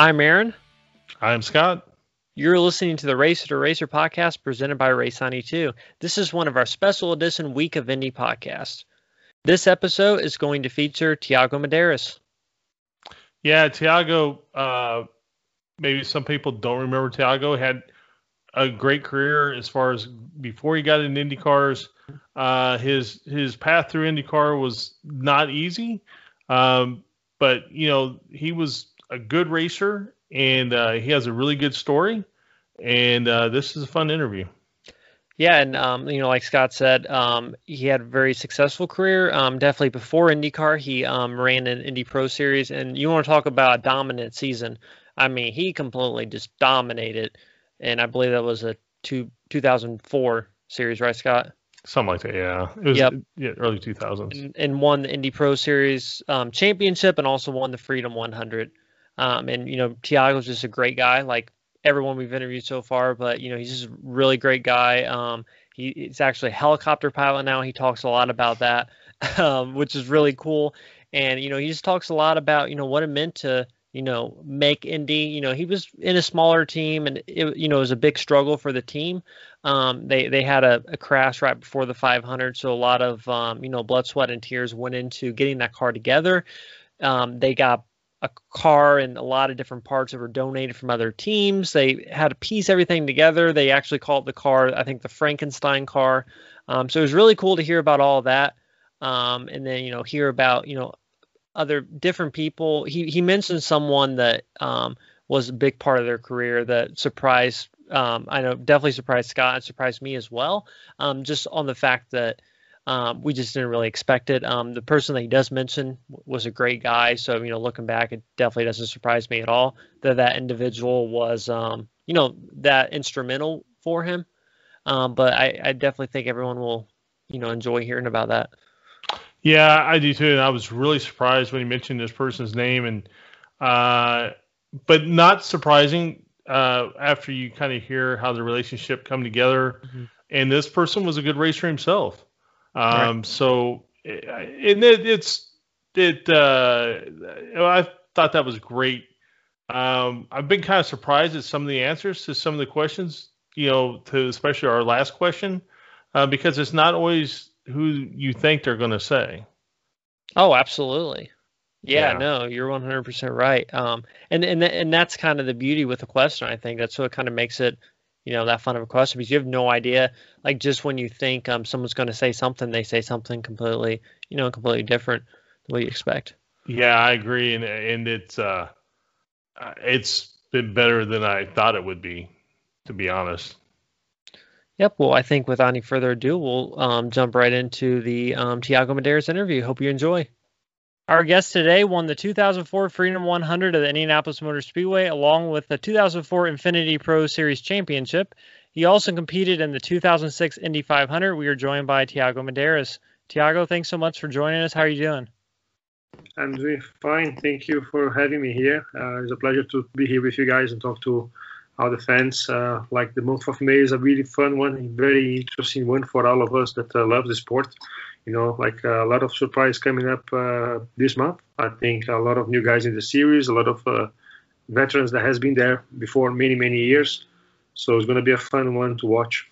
I'm Aaron. I'm Scott. You're listening to the Racer to Racer podcast presented by Race92. This is one of our special edition Week of Indy podcasts. This episode is going to feature Tiago Medeiros. Yeah, Tiago, maybe some people don't remember Tiago, had a great career as far as before he got into IndyCars. His path through IndyCar was not easy, but, you know, he was a good racer. And he has a really good story, and this is a fun interview. Yeah, and, you know, like Scott said, he had a very successful career. Definitely before IndyCar, he ran an Indy Pro Series, and you want to talk about a dominant season. I mean, he completely just dominated, and I believe that was a 2004 series, right, Scott? Something like that, yeah. It was early 2000s. And won the Indy Pro Series championship and also won the Freedom 100. And, you know, Tiago's just a great guy, like everyone we've interviewed so far. But, you know, he's just a really great guy. He's actually a helicopter pilot now. He talks a lot about that, which is really cool. And, you know, he just talks a lot about, you know, what it meant to, you know, make Indy. You know, he was in a smaller team, and it, you know, it was a big struggle for the team. They had a crash right before the 500, so a lot of, you know, blood, sweat, and tears went into getting that car together. They got a car and a lot of different parts that were donated from other teams. They had to piece everything together. They actually called the car, I think, the Frankenstein car. So it was really cool to hear about all that. And then, you know, hear about, you know, other different people. He mentioned someone that was a big part of their career that surprised, I know, definitely surprised Scott and surprised me as well. Just on the fact that, we just didn't really expect it. The person that he does mention was a great guy. So, you know, looking back, it definitely doesn't surprise me at all that that individual was, you know, that instrumental for him. But I definitely think everyone will, you know, enjoy hearing about that. Yeah, I do too. And I was really surprised when he mentioned this person's name. And, but not surprising after you kind of hear how the relationship come together. Mm-hmm. And this person was a good racer himself. Right. So, and I thought that was great. I've been kind of surprised at some of the answers to some of the questions, you know, to especially our last question, because it's not always who you think they're going to say. Oh, absolutely. Yeah, no, you're 100% right. And that's kind of the beauty with the question. I think that's what kind of makes it, you know, that fun of a question, because you have no idea, like, just when you think someone's going to say something, they say something completely, you know, completely different than what you expect. Yeah, I agree. And it's been better than I thought it would be, to be honest. Yep. Well, I think without any further ado, we'll jump right into the Tiago Medeiros interview. Hope you enjoy. Our guest today won the 2004 Freedom 100 of the Indianapolis Motor Speedway, along with the 2004 Infinity Pro Series Championship. He also competed in the 2006 Indy 500. We are joined by Tiago Medeiros. Tiago, thanks so much for joining us. How are you doing? I'm doing fine. Thank you for having me here. It's a pleasure to be here with you guys and talk to all the fans. Like, the month of May is a really fun one, a very interesting one for all of us that love the sport. You know, like, a lot of surprise coming up this month. I think a lot of new guys in the series, a lot of veterans that has been there before many, many years. So it's going to be a fun one to watch.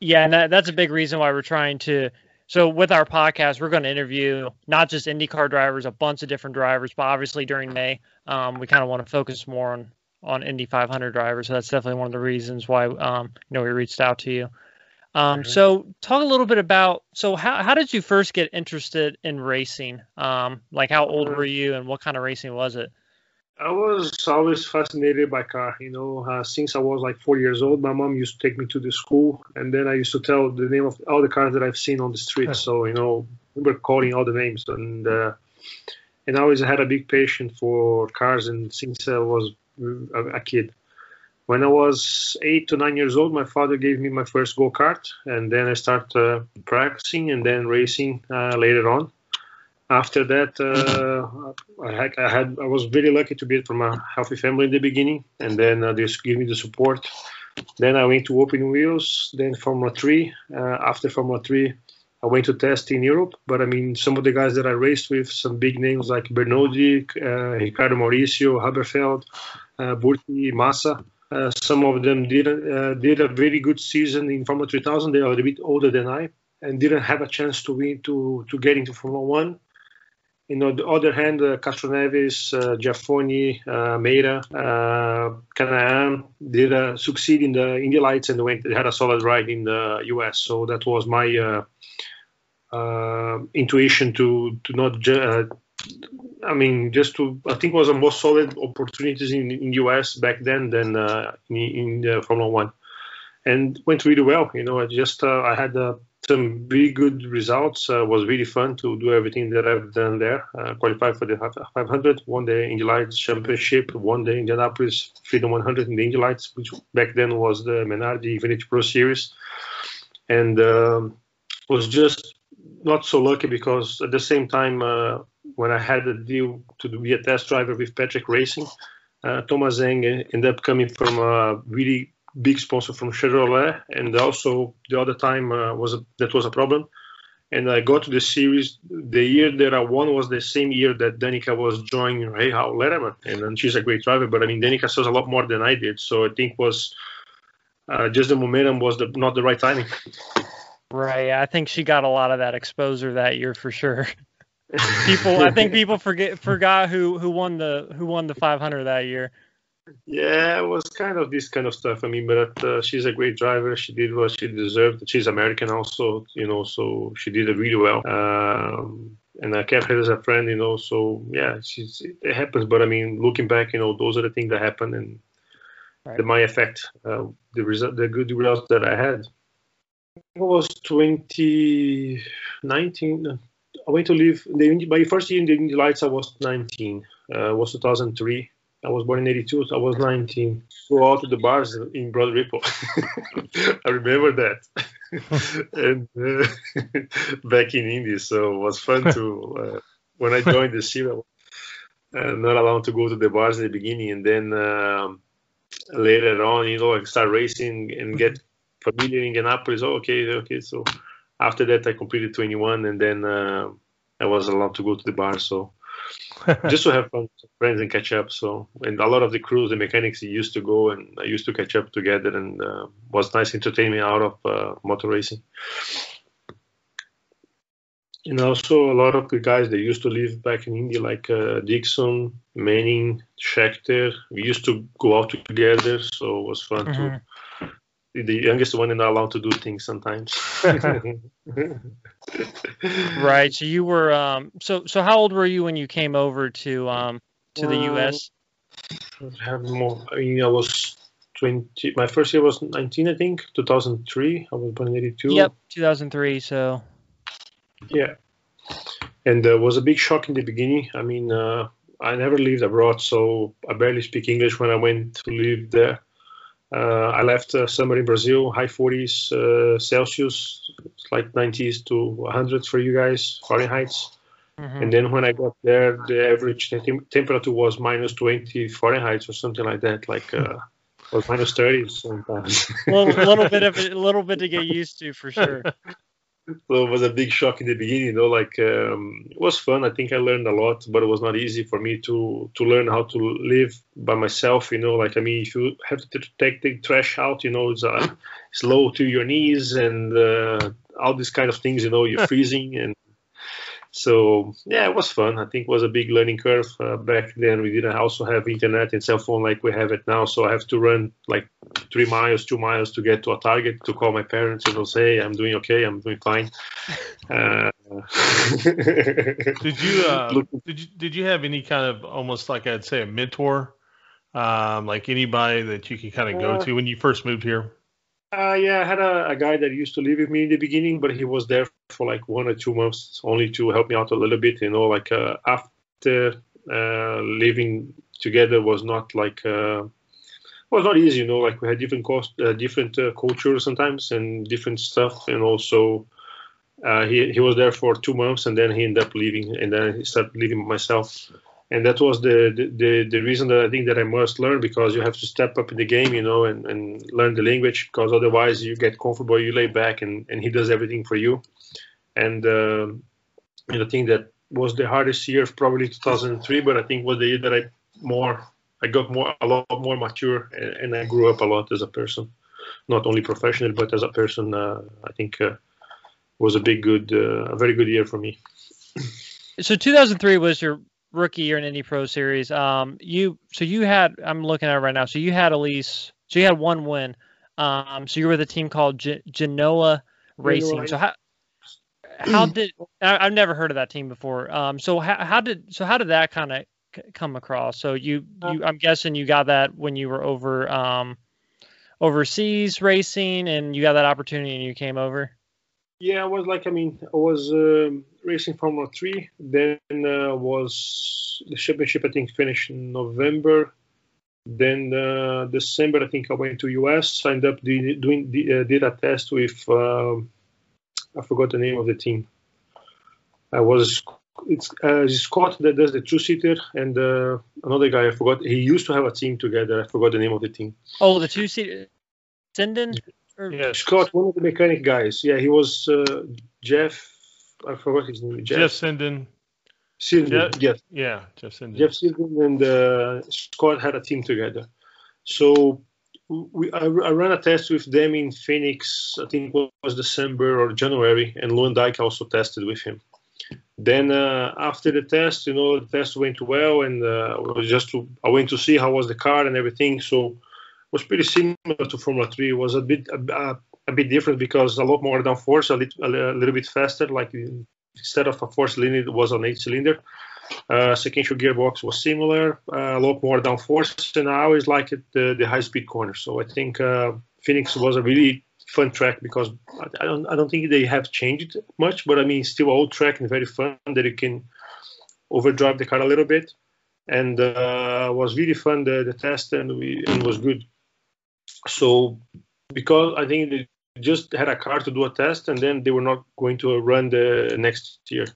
Yeah, and that's a big reason why we're trying to. So with our podcast, we're going to interview not just IndyCar drivers, a bunch of different drivers. But obviously during May, we kind of want to focus more on Indy 500 drivers. So that's definitely one of the reasons why you know, we reached out to you. So talk a little bit about, so how did you first get interested in racing? Like, how old were you and what kind of racing was it? I was always fascinated by car, you know, since I was like 4 years old. My mom used to take me to the school, and then I used to tell the name of all the cars that I've seen on the street. So, you know, we were calling all the names, and I always had a big passion for cars. And since I was a kid. When I was 8 to 9 years old, my father gave me my first go-kart, and then I started practicing and then racing later on. After that, I was very lucky to be from a healthy family in the beginning, and then they gave me the support. Then I went to open wheels, then Formula 3. After Formula 3, I went to test in Europe, but I mean, some of the guys that I raced with, some big names like Bernoulli, Ricardo Mauricio, Haberfeld, Burti, Massa, some of them did a very good season in Formula 3000. They are a bit older than I and didn't have a chance to win, to get into Formula 1. And on the other hand, Castro Neves, Giafoni, Meira, Canaan did succeed in the Indy Lights and they had a solid ride in the US. So that was my intuition to not, I mean, just to, I think was the most solid opportunities in US back then than in Formula 1. And went really well, you know, I had some really good results. Was really fun to do everything that I've done there. Qualified for the 500, won the Indy Lights Championship, won the Indianapolis Freedom 100 in the Indy Lights, which back then was the Menardi Infinity Pro Series. And was just not so lucky because at the same time, when I had a deal to be a test driver with Patrick Racing, Thomas Zeng ended up coming from a really big sponsor from Chevrolet, and also the other time that was a problem. And I got to the series. The year that I won was the same year that Danica was joining Rahal Letterman, and she's a great driver. But I mean, Danica saws a lot more than I did, so I think was just the momentum was not the right timing. Right, I think she got a lot of that exposure that year for sure. People, I think people forgot who won the 500 that year. Yeah, it was kind of this kind of stuff. I mean, but she's a great driver. She did what she deserved. She's American also, you know, so she did it really well. And I kept her as a friend, you know, so yeah, it happens. But I mean, looking back, you know, those are the things that happen and right. My effect, the good results that I had. It was 2019. I went to live, my first year in the Indy Lights, I was 19. It was 2003. I was born in 82, so I was 19. Go out to the bars in Broad Ripple. I remember that. And back in Indy, so it was fun to... when I joined the series, I was not allowed to go to the bars at the beginning. And then later on, you know, I started racing and get familiar in Indianapolis. Oh, okay. So after that, I completed 21, and then I was allowed to go to the bar, so... just to have fun with friends and catch up. So, and a lot of the crews, the mechanics used to go, and I used to catch up together, and was nice entertainment out of motor racing. And also a lot of the guys that used to live back in Indy, like Dixon, Manning, Schechter, we used to go out together, so it was fun too. The youngest one and allowed to do things sometimes. Right. So you were so how old were you when you came over to the US? I was 20. My first year was 19, I think. 2003. I was born in 82. Yep, 2003. So yeah, and there was a big shock in the beginning. I mean, I never lived abroad, so I barely speak English when I went to live there. I left summer in Brazil, high 40s Celsius, like 90s to 100 for you guys, Fahrenheit. And then when I got there, the average temperature was minus 20 Fahrenheit or something like that, like was minus 30 sometimes. a little bit to get used to for sure. So it was a big shock in the beginning, though. Like it was fun. I think I learned a lot, but it was not easy for me to learn how to live by myself. You know, like I mean, if you have to take the trash out, you know, it's low to your knees and all these kind of things. You know, you're freezing, and so yeah, it was fun. I think it was a big learning curve back then. We didn't also have internet and cell phone like we have it now. So I have to run like 3 miles, 2 miles to get to a target to call my parents and they'll say, "Hey, I'm doing okay. I'm doing fine." Did you have any kind of almost like I'd say a mentor, like anybody that you could kind of go to when you first moved here? Yeah, I had a guy that used to live with me in the beginning, but he was there for like 1 or 2 months only to help me out a little bit. You know, like after living together was not like was not easy. You know, like we had different cultures sometimes and different stuff. And also, he was there for 2 months, and then he ended up leaving, and then he started living myself. And that was the reason that I think that I must learn, because you have to step up in the game, you know, and learn the language, because otherwise you get comfortable, you lay back, and he does everything for you. And I think that was the hardest year, probably 2003. But I think was the year that I got a lot more mature, and I grew up a lot as a person, not only professional, but as a person. I think was a very good year for me. So 2003 was your rookie year in Indy Pro Series. I'm looking at it right now. So you had you had one win. So you were with a team called Genoa Racing. So I've never heard of that team before. So how did that kind of come across? So I'm guessing you got that when you were over overseas racing, and you got that opportunity and you came over. Yeah, I was racing Formula 3. Then was the championship, I think, finished in November. Then December, I think I went to U.S., signed up, doing the data test with, I forgot the name of the team. It's Scott that does the two-seater, and another guy, I forgot. He used to have a team together. I forgot the name of the team. Oh, the two-seater? Senden? Yeah, Scott, one of the mechanic guys. Yeah, he was Jeff. I forgot his name. Jeff Senden. Yes. Yeah, Jeff Senden. Jeff Senden and Scott had a team together. So I ran a test with them in Phoenix, I think it was December or January, and Lewandike also tested with him. Then after the test, the test went well, and I went to see how was the car and everything. So it was pretty similar to Formula 3. It was a bit different because a lot more downforce, a little bit faster. Like instead of a four-cylinder, it was an eight-cylinder. Sequential gearbox was similar, a lot more downforce, and I always liked the high-speed corner. So I think Phoenix was a really fun track because I don't think they have changed much, but I mean, still old track and very fun that you can overdrive the car a little bit. And was really fun the test, and it was good. So, because I think they just had a car to do a test, and then they were not going to run the next year.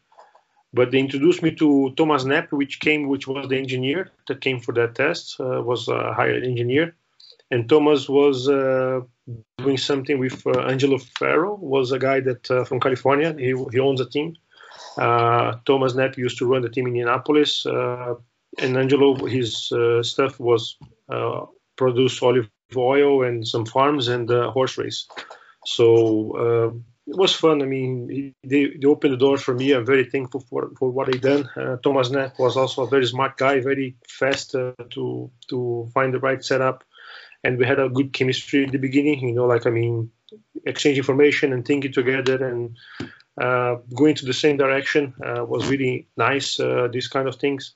But they introduced me to Thomas Knapp, which was the engineer that came for that test, was a hired engineer. And Thomas was doing something with Angelo Ferro, was a guy that from California. He owns a team. Thomas Knapp used to run the team in Indianapolis. And Angelo, his stuff was produce olive oil and some farms and horse race. So it was fun. I mean, they opened the doors for me. I'm very thankful for what they done. Thomas Knapp was also a very smart guy, very fast to find the right setup. And we had a good chemistry at the beginning, exchange information and thinking together and going to the same direction was really nice, these kind of things.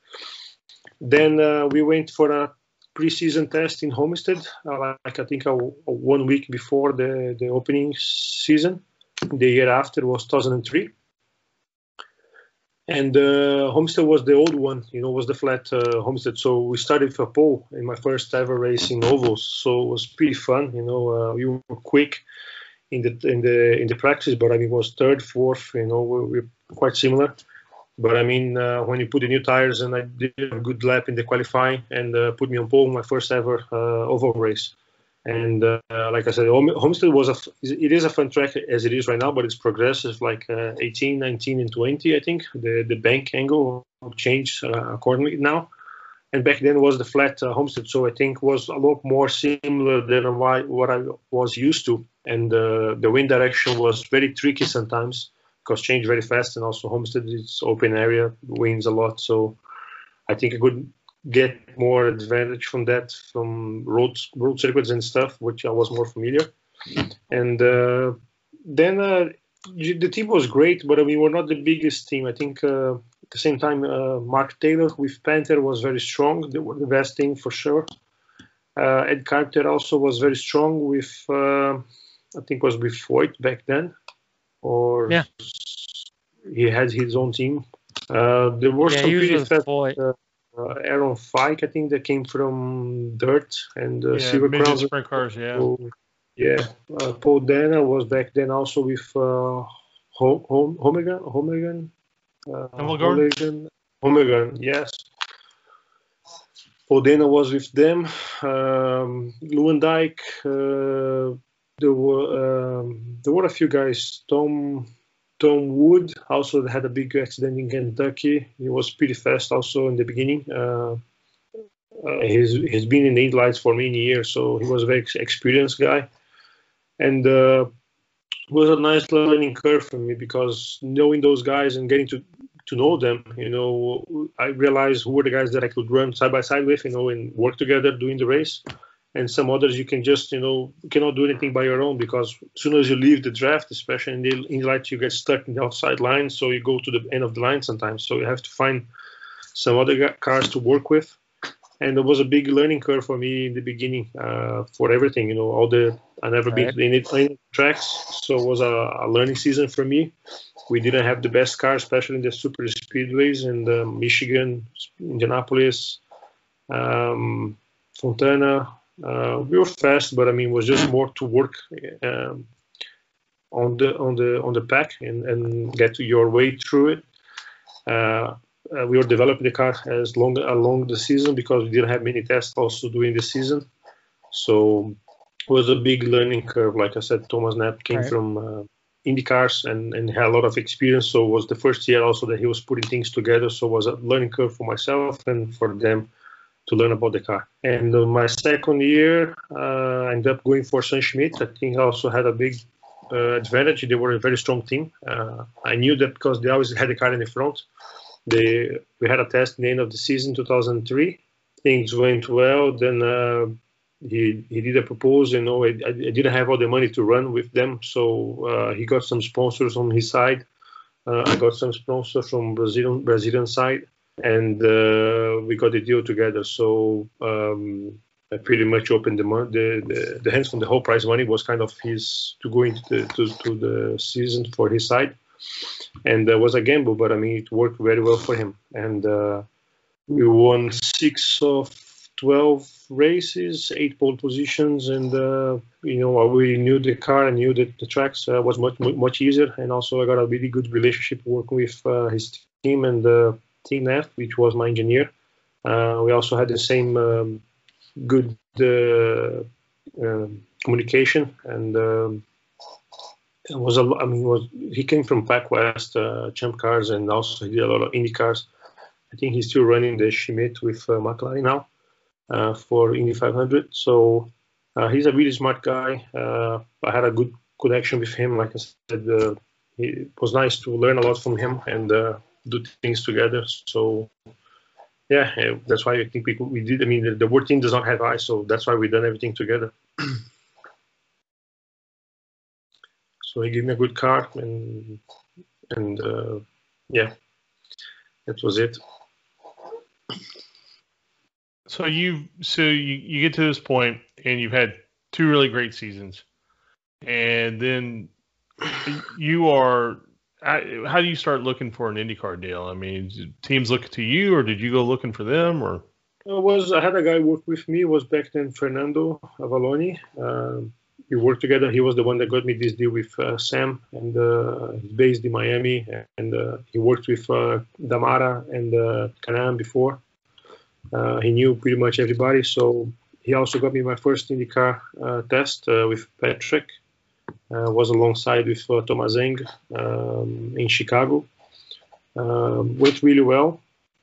Then we went for a preseason test in Homestead, I think 1 week before the opening season. The year after was 2003. And Homestead was the old one, was the flat Homestead. So we started for pole in my first ever race in ovals. So it was pretty fun, we were quick in the practice, but I mean, it was third, fourth, we're quite similar. But I mean, when you put the new tires, and I did a good lap in the qualifying and put me on pole in my first ever oval race. And like I said, Homestead it is a fun track as it is right now, but it's progressive, like 18, 19, and 20, I think. The bank angle changed accordingly now. And back then was the flat Homestead, so I think was a lot more similar than what I was used to. And the wind direction was very tricky sometimes, because change very fast, and also Homestead is open area, wins a lot, so I think I could get more advantage from that, from road circuits and stuff, which I was more familiar. And then the team was great, but we were not the biggest team. I think at the same time, Mark Taylor with Panther was very strong. They were the best team for sure. Ed Carter also was very strong with, I think it was with Foyt back then. Or yeah. He had his own team. There were some pretty fast Aaron Fike, I think, that came from Dirt and Silver Crown. Sprint cars, yeah. So, yeah. Paul Dana was back then also with Homeigan. Homeigan, yes. Paul Dana was with them. Lewandike, there were a few guys. Tom Tom Wood also had a big accident in Kentucky. He was pretty fast also in the beginning. He's been in the Indy lights for many years, so he was a very experienced guy. And it was a nice learning curve for me, because knowing those guys and getting to know them, you know, I realized who were the guys that I could run side by side with, you know, and work together doing the race. And some others you can just, you know, cannot do anything by your own, because as soon as you leave the draft, especially in the Indy lights, you get stuck in the outside line, so you go to the end of the line sometimes. So you have to find some other cars to work with. And it was a big learning curve for me in the beginning for everything, you know, I never been to any tracks, so it was a learning season for me. We didn't have the best cars, especially in the super speedways in Michigan, Indianapolis, Fontana. We were fast, but I mean, it was just more to work on the pack and get your way through it. We were developing the car as along the season, because we didn't have many tests also during the season. So it was a big learning curve. Like I said, Thomas Knapp came from Indy cars and had a lot of experience. So it was the first year also that he was putting things together. So it was a learning curve for myself and for them to learn about the car. And my second year, I ended up going for Sam Schmidt. I think I also had a big advantage. They were a very strong team. I knew that because they always had the car in the front. We had a test in the end of the season, 2003. Things went well. Then he did a proposal. You know, I didn't have all the money to run with them, so he got some sponsors on his side. I got some sponsors from Brazilian side, and we got the deal together. So I pretty much opened the hands from the whole prize money. Was kind of his to go into the season for his side. And that was a gamble, but I mean, it worked very well for him. And we won 6 of 12 races, 8 pole positions, and you know, we knew the car and knew that the tracks was much easier. And also, I got a really good relationship working with his team and Team F, which was my engineer. We also had the same good communication and. It was he came from Pac West, Champ Cars, and also he did a lot of Indy cars. I think he's still running the Schmidt with McLaren now for Indy 500. So he's a really smart guy. I had a good connection with him. Like I said, it was nice to learn a lot from him and do things together. So yeah, that's why I think we did. I mean, the word team does not have eyes, so that's why we done everything together. So he gave me a good car, and yeah, that was it. So you get to this point, and you've had 2 really great seasons, and then you are. How do you start looking for an IndyCar deal? I mean, did teams look to you, or did you go looking for them, or? I had a guy work with me. It was back then Fernando Avalone. We worked together. He was the one that got me this deal with Sam, and he's based in Miami. And he worked with Dallara and Canaan before. He knew pretty much everybody. So he also got me my first IndyCar test with Patrick. Was alongside with Thomas Eng in Chicago. Went really well.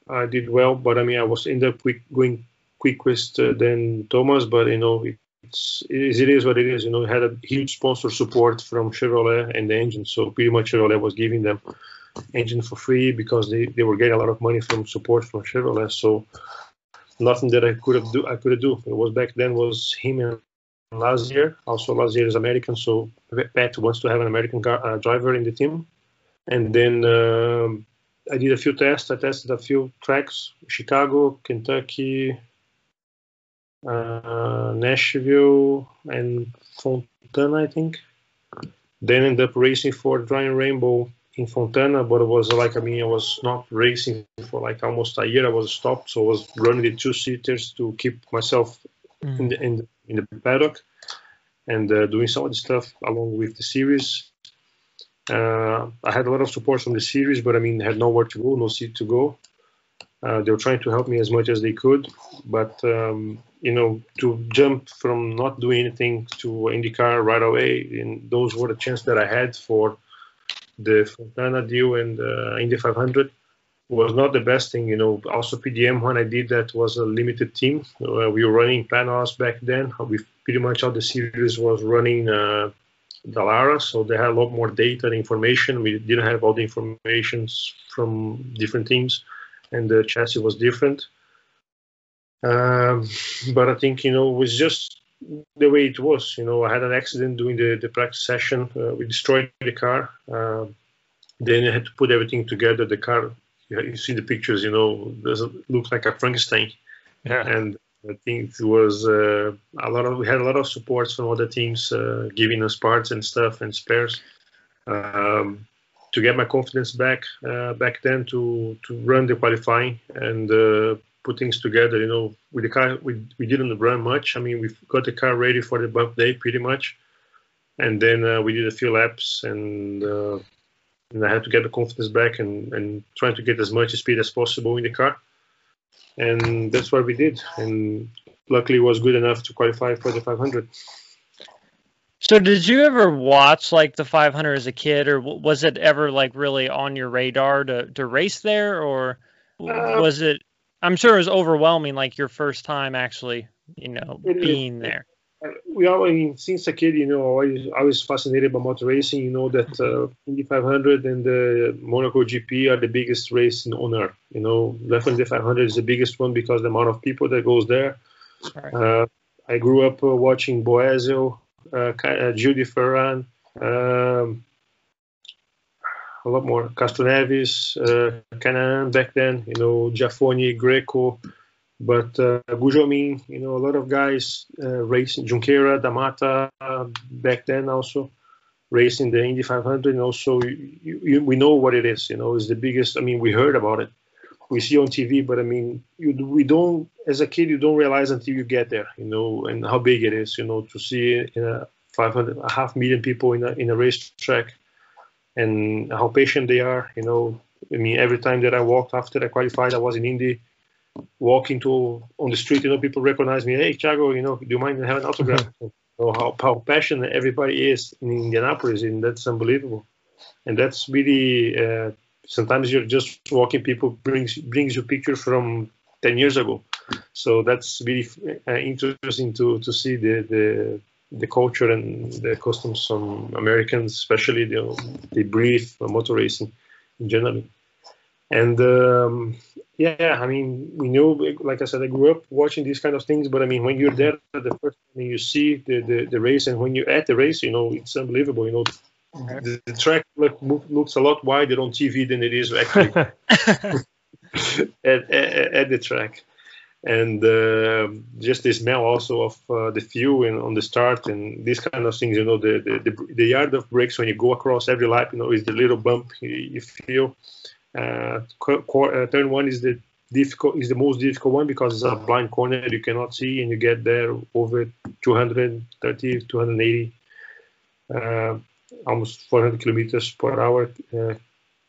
I did well, but I mean, I was ended up going quickest than Thomas, but you know. It is what it is, you know. It had a huge sponsor support from Chevrolet and the engine, so pretty much Chevrolet was giving them engine for free because they were getting a lot of money from support from Chevrolet. So nothing that I could do. It was back then was him and Lazier. Also Lazier is American, so Pat wants to have an American driver in the team. And then I did a few tests. I tested a few tracks: Chicago, Kentucky. Nashville and Fontana, I think. Then ended up racing for Dryden Rainbow in Fontana, but it was like, I mean, I was not racing for like almost a year. I was stopped, so I was running the 2-seaters to keep myself in the paddock and doing some of the stuff along with the series. I had a lot of support from the series, but I mean, I had nowhere to go, no seat to go. They were trying to help me as much as they could, but you know, to jump from not doing anything to IndyCar right away, and those were the chances that I had for the Fontana deal and Indy 500 was not the best thing, you know. Also PDM, when I did that, was a limited team. We were running Panos back then. We pretty much all the series was running Dallara, so they had a lot more data and information. We didn't have all the information from different teams, and the chassis was different. But I think, you know, it was just the way it was. You know, I had an accident during the practice session. We destroyed the car. Then I had to put everything together. The car, you see the pictures, you know, doesn't look like a Frankenstein. Yeah. And I think it was we had a lot of support from other teams, giving us parts and stuff and spares. To get my confidence back back then to run the qualifying and put things together, you know. With the car, we didn't run much. I mean, we got the car ready for the bump day pretty much, and then we did a few laps, and I had to get the confidence back and trying to get as much speed as possible in the car, and that's what we did. And luckily, it was good enough to qualify for the 500. So did you ever watch, like, the 500 as a kid, or was it ever, like, really on your radar to race there, or was it, I'm sure it was overwhelming, like, your first time actually, you know, being there. We always, since a kid, you know, I was fascinated by motor racing. You know that Indy 500 and the Monaco GP are the biggest race on Earth. You know, definitely 500 is the biggest one because the amount of people that goes there. Right. I grew up watching Boazio, Judy Ferran, a lot more, Castro Neves, Canaan back then, you know, Giafoni, Greco, but Gujomin, you know, a lot of guys racing, Junqueira, Damata back then also, racing the Indy 500, and also we know what it is, you know, it's the biggest, I mean, we heard about it, we see on TV, but I mean, we don't, as a kid, you don't realize until you get there, you know, and how big it is, you know, to see 500, a half million people in a racetrack, and how patient they are, you know. I mean, every time that I walked after I qualified, I was in Indy, walking on the street, you know, people recognize me. Hey, Tiago, you know, do you mind having an autograph? Mm-hmm. You know, how passionate everybody is in Indianapolis, and that's unbelievable. And that's really, sometimes you're just walking, people brings you picture from 10 years ago. So that's really interesting to see the culture and the customs from Americans, especially they breathe motor racing in general. And yeah, I mean, we know, like I said, I grew up watching these kind of things, but I mean, when you're there, the first thing you see the race, and when you're at the race, you know, it's unbelievable, you know. Okay. The track looks a lot wider on TV than it is actually at the track. And just the smell also of the fuel and on the start and these kind of things, you know, the yard of brakes when you go across every lap, you know, is the little bump you feel. Turn one is the most difficult one because it's a blind corner you cannot see, and you get there over 230, 280, almost 400 kilometers per hour.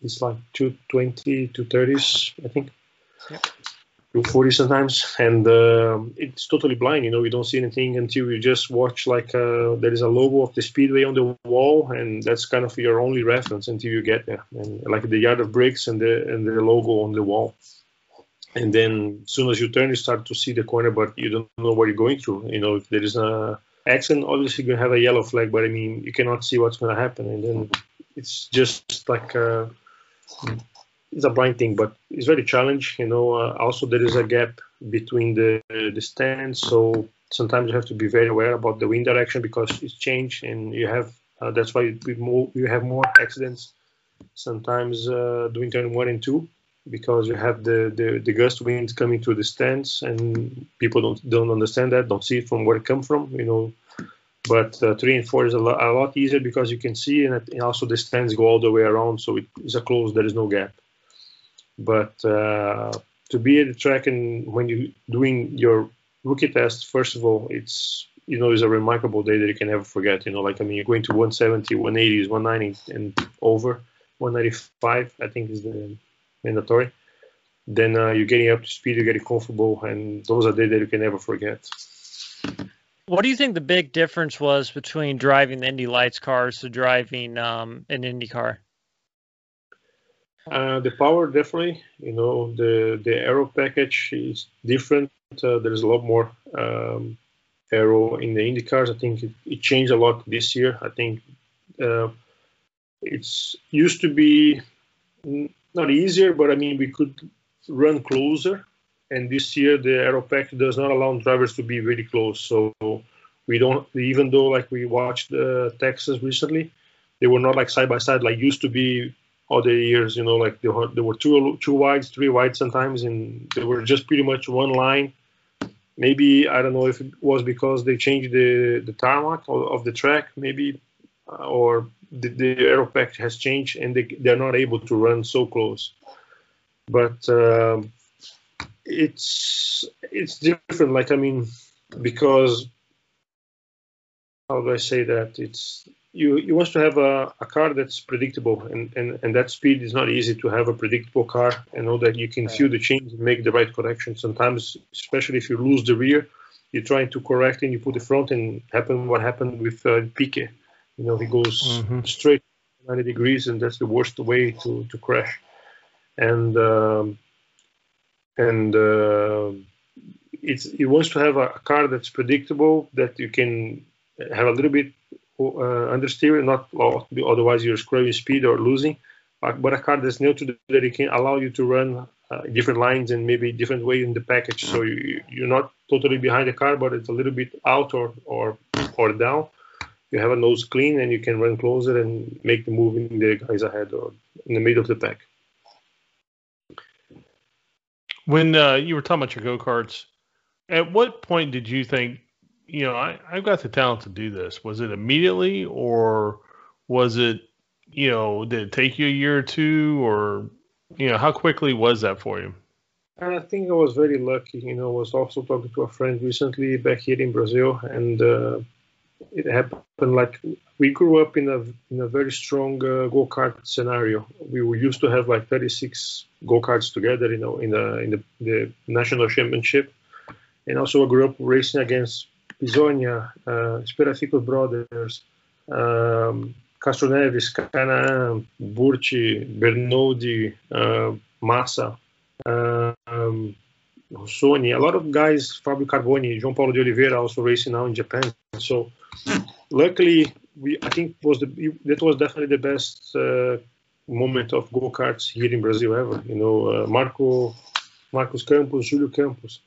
It's like 220, 230s, I think. Yeah. 40 sometimes, and it's totally blind, you know, you don't see anything until you just watch, like, there is a logo of the speedway on the wall, and that's kind of your only reference until you get there, and like the yard of bricks and the logo on the wall, and then as soon as you turn, you start to see the corner, but you don't know what you're going through, you know. If there is an accident, obviously you're going to have a yellow flag, but I mean, you cannot see what's going to happen, and then it's just like it's a blind thing, but it's very challenging, you know. Also, there is a gap between the stands, so sometimes you have to be very aware about the wind direction because it's changed, and you have that's why you have more accidents sometimes during turn 1 and 2 because you have the gust winds coming through the stands, and people don't understand that, don't see it from where it comes from, you know. But 3 and 4 is a lot easier because you can see, and also the stands go all the way around, so it's a close. There is no gap. But to be at the track, and when you're doing your rookie test, first of all, it's, you know, it's a remarkable day that you can never forget. You know, like, I mean, you're going to 170, 180s, 190 and over, 195, I think is the mandatory. Then you're getting up to speed, you're getting comfortable, and those are days that you can never forget. What do you think the big difference was between driving the Indy Lights cars to driving an Indy car? The power, definitely. You know, the aero package is different. There's a lot more aero in the Indy cars. I think it changed a lot this year. I think it's used to be not easier, but I mean, we could run closer. And this year, the aero package does not allow drivers to be really close. So we don't, even though like we watched Texas recently, they were not like side by side like used to be other years. You know, like there were two wides, three wides sometimes, and they were just pretty much one line. Maybe I don't know if it was because they changed the tarmac of the track, maybe, or the aero package has changed and they're not able to run so close. But it's different. Like, I mean, because how do I say that? It's you want to have a car that's predictable, and that speed is not easy to have a predictable car and know that you can feel the change and make the right correction. Sometimes, especially if you lose the rear, you're trying to correct and you put the front, and what happened with Piquet. You know, he goes straight 90 degrees, and that's the worst way to crash. And it wants to have a car that's predictable, that you can have a little bit understeer, not low, otherwise you're screwing speed or losing. But a car that's neutral, that it can allow you to run different lines and maybe different way in the package. So you're not totally behind the car, but it's a little bit out or down. You have a nose clean and you can run closer and make the move in the guys ahead or in the middle of the pack. When you were talking about your go-karts, at what point did you think, you know, I've got the talent to do this? Was it immediately, or was it, you know, did it take you a year or two, or, you know, how quickly was that for you? And I think I was very lucky. You know, I was also talking to a friend recently back here in Brazil, and it happened like we grew up in a very strong go-kart scenario. We were used to have like 36 go-karts together, you know, in the national championship. And also I grew up racing against Pisonia, Esperafico brothers, Castro Neves, Canaan, Burti, Bernoulli, Massa, Rossoni, a lot of guys, Fabio Carboni, João Paulo de Oliveira, also racing now in Japan. So luckily, that was definitely the best moment of go-karts here in Brazil ever. You know, Marcos Campos, Julio Campos.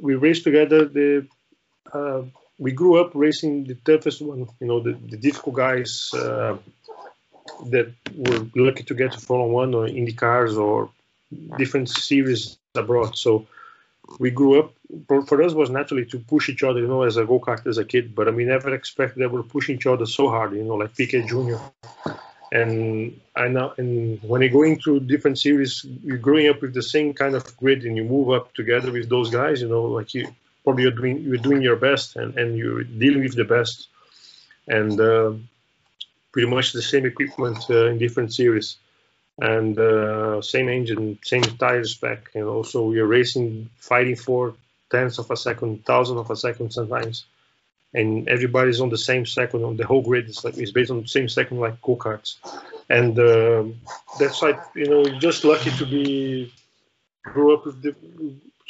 We raced together. We grew up racing the toughest one, you know, the difficult guys that were lucky to get to Formula One or Indy cars or different series abroad. So we grew up. For us, was naturally to push each other, you know, as a go-kart as a kid. But I mean, never expected that we're pushing each other so hard, you know, like Piquet Jr. And I know, and when you go into different series, you're growing up with the same kind of grid, and you move up together with those guys. You know, like you're doing your best, and you're dealing with the best, and pretty much the same equipment in different series, and same engine, same tire spec, and also we're racing, fighting for tenths of a second, thousandth of a second sometimes. And everybody's on the same second, on the whole grid. It's based on the same second, like go-karts. And that's like, you know, just lucky to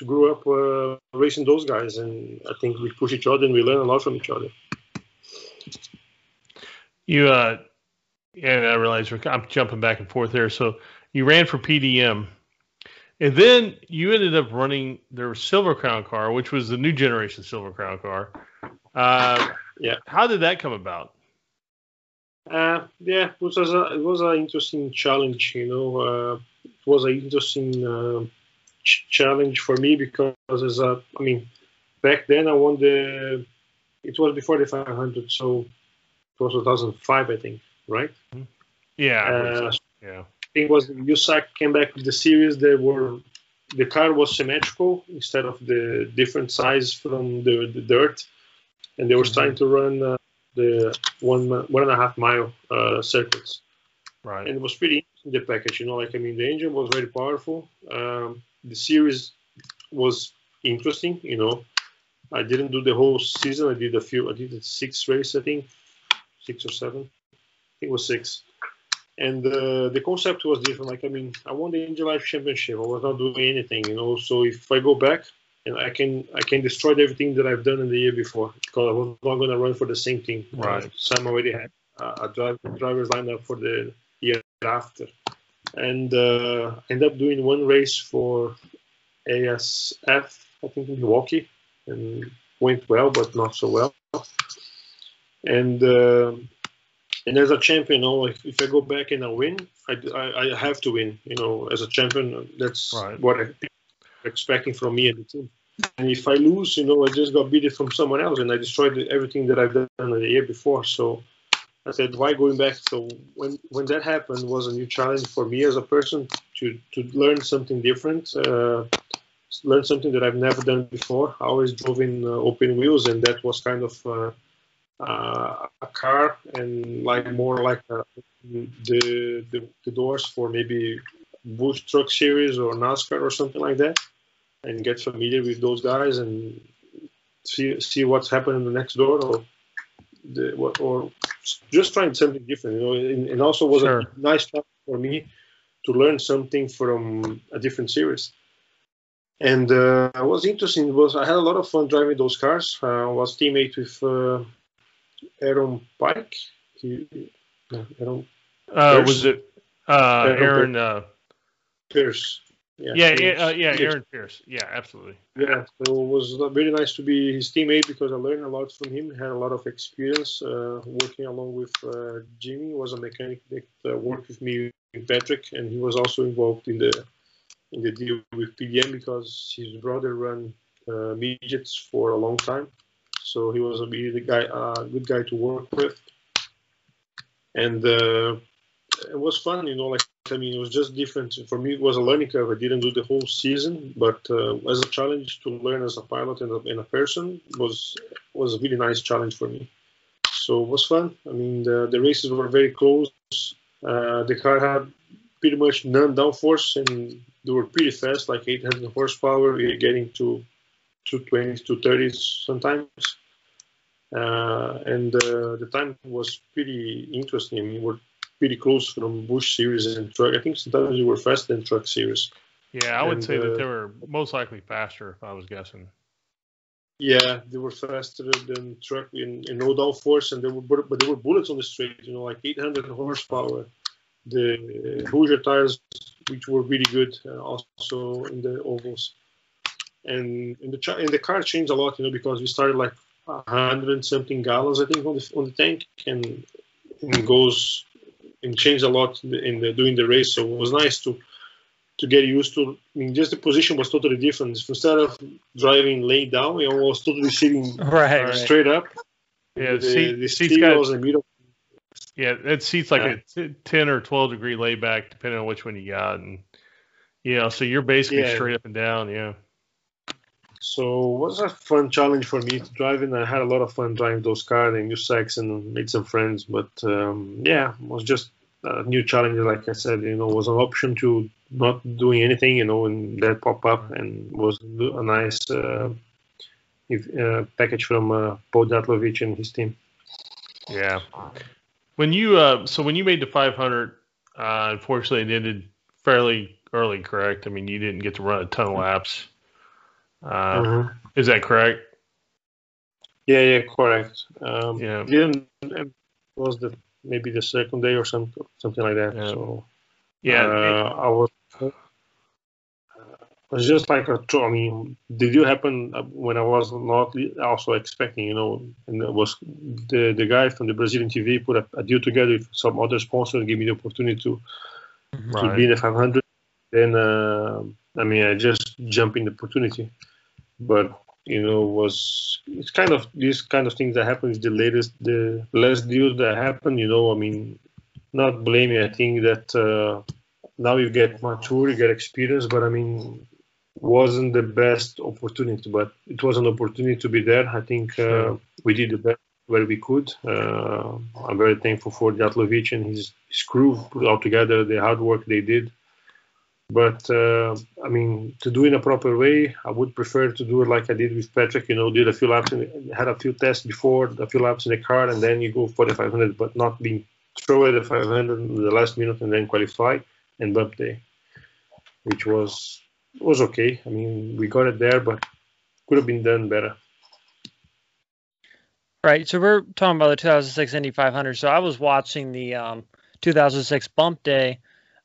grow up racing those guys. And I think we push each other and we learn a lot from each other. You and I realize I'm jumping back and forth here. So you ran for PDM, and then you ended up running their Silver Crown car, which was the new generation Silver Crown car. Yeah. How did that come about? Yeah, it was an interesting challenge, you know. It was an interesting challenge for me because, back then I won it was before the 500, so it was 2005, I think, right? Yeah. Yeah. It was USAC came back with the series. The car was symmetrical instead of the different size from the dirt. And they were starting to run the one and a half mile circuits. Right. And it was pretty interesting, the package, you know, like, I mean, the engine was very powerful. The series was interesting, you know. I didn't do the whole season. I did 6 races, I think, 6 or 7. I think it was 6. And the concept was different. Like, I mean, I won the Indy Life Championship. I was not doing anything, you know. So if I go back, and I can destroy everything that I've done in the year before, because I was not going to run for the same team. Right. So I already had a driver's lineup for the year after, and end up doing one race for ASF, I think in Milwaukee, and went well, but not so well. And as a champion, you know, if I go back and I win, I have to win. You know, as a champion, that's right. What I'm expecting from me and the team. And if I lose, you know, I just got beaten from someone else, and I destroyed everything that I've done the year before. So I said, why going back? So when that happened, was a new challenge for me as a person to learn something different, learn something that I've never done before. I always drove in open wheels, and that was kind of a car, and like more like the doors for maybe Bush Truck Series or NASCAR or something like that, and get familiar with those guys and see what's happening the next door, or just trying something different, you know. And also was sure. A nice time for me to learn something from a different series. And I was interesting. I had a lot of fun driving those cars. I was teammate with Aaron Fike. Aaron Pierce? Aaron Pierce. Yeah, absolutely. Yeah, so it was really nice to be his teammate, because I learned a lot from him. Had a lot of experience working along with Jimmy. Was a mechanic that worked with me with Patrick, and he was also involved in the deal with PDM, because his brother ran midgets for a long time. So he was a good guy to work with. And it was fun, you know, like, I mean, it was just different. For me, it was a learning curve. I didn't do the whole season, but as a challenge to learn as a pilot and a person was a really nice challenge for me. So it was fun. I mean, the races were very close. The car had pretty much none downforce, and they were pretty fast, like 800 horsepower. We were getting to 220s, 230s sometimes. The time was pretty interesting. I mean, we were pretty close from Bush Series and Truck. I think sometimes we were faster than Truck Series. Yeah, I would say that they were most likely faster, if I was guessing. Yeah, they were faster than Truck in no downforce, and there were bullets on the straight, you know, like 800 horsepower. The Hoosier tires, which were really good, also in the ovals, and the car changed a lot, you know, because we started like 100 and something gallons, I think, on the tank, and changed a lot during the race. So it was nice to get used to. I mean, just the position was totally different. Instead of driving laid down, I was totally sitting straight up. Yeah, the seat was in the middle. Yeah, that seat's like a 10 or 12 degree layback, depending on which one you got. And, you know, so you're basically straight up and down, yeah. So it was a fun challenge for me to drive, and I had a lot of fun driving those cars in New Sex and made some friends. But, it was just a new challenge, like I said. You know, it was an option to not doing anything, you know, and that popped up, and was a nice package from Paul Dana and his team. Yeah. When you when you made the 500, unfortunately, it ended fairly early, correct? I mean, you didn't get to run a ton of laps. Is that correct? Yeah, correct. It was maybe the second day or something like that. Yeah. So I was just like I mean, did you happen when I was not also expecting, you know? And it was the guy from the Brazilian TV put a deal together with some other sponsor and gave me the opportunity to be in the 500. Then I just jumped in the opportunity. But you know, it's kind of these kind of things that happens. The last deals that happen, you know. I mean, not blaming. I think that now you get mature, you get experience. But I mean, wasn't the best opportunity, but it was an opportunity to be there. I think we did the best where we could. I'm very thankful for Datlovich and his crew put out together the hard work they did. But to do it in a proper way, I would prefer to do it like I did with Patrick. You know, did a few laps, had a few tests before, a few laps in the car, and then you go for the 500. But not being throw away the 500 in the last minute and then qualify and bump day, which was okay. I mean, we got it there, but could have been done better. Right. So we're talking about the 2006 Indy 500. So I was watching the 2006 bump day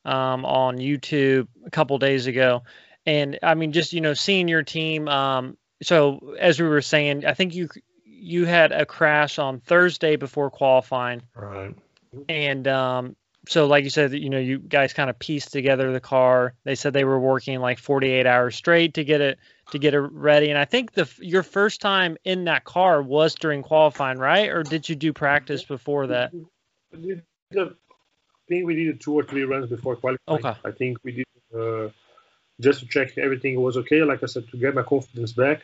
on YouTube a couple days ago. And I mean, just, you know, seeing your team. So as we were saying, I think you had a crash on Thursday before qualifying. Right. And so like you said, you know, you guys kind of pieced together the car. They said they were working like 48 hours straight to get it ready. And I think your first time in that car was during qualifying, right? Or did you do practice before that? I think we did 2 or 3 runs before qualifying. Okay. I think we did just to check everything was okay. Like I said, to get my confidence back.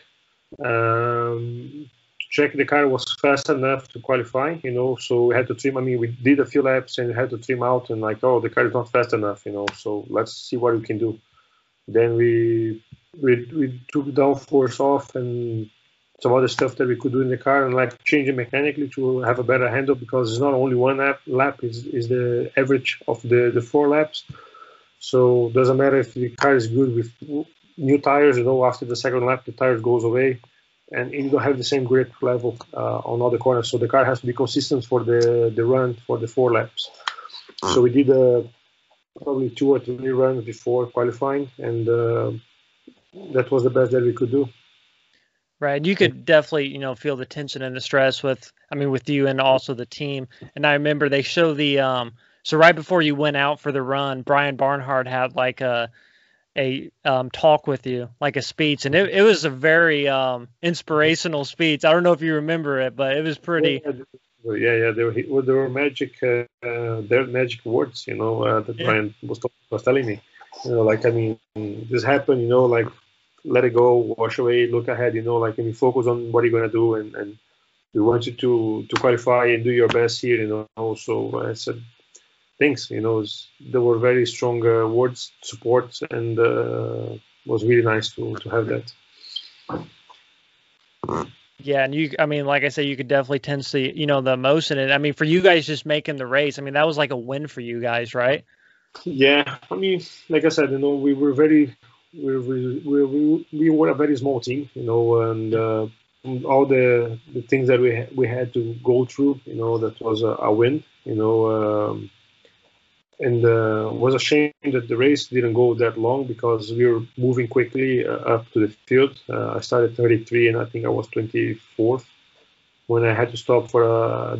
Check the car was fast enough to qualify, you know, so we had to trim. I mean, we did a few laps and we had to trim out and like, oh, the car is not fast enough, you know, so let's see what we can do. Then we took downforce off and some other stuff that we could do in the car and like change it mechanically to have a better handle, because it's not only one lap is the average of the 4 laps. So it doesn't matter if the car is good with new tires, you know, after the second lap, the tire goes away. And you don't have the same grip level on other corners, so the car has to be consistent for the run for the 4 laps. So we did probably 2 or 3 runs before qualifying, and that was the best that we could do. Right, you could definitely, you know, feel the tension and the stress with you and also the team. And I remember they show the so right before you went out for the run, Brian Barnhart had like a talk with you, like a speech, and it was a very inspirational speech. I don't know if you remember it, but it was pretty. Yeah. There were magic, their magic words, you know, that Brian was telling me. You know, like, I mean, this happened, you know, like, let it go, wash away, look ahead, you know, like, I mean, focus on what you're gonna do, and we want you to qualify and do your best here, you know. So I said, things, you know, there were very strong words, support, and was really nice to have that. Yeah, and you, I mean, like I said, you could definitely tense the, you know, the emotion. And I mean, for you guys just making the race, I mean, that was like a win for you guys, right? Yeah, I mean, like I said, you know, we were a very small team, you know, and all the things that we had to go through, you know, that was a win, you know. And was a shame that the race didn't go that long, because we were moving quickly up to the field. I started 33, and I think I was 24th when I had to stop for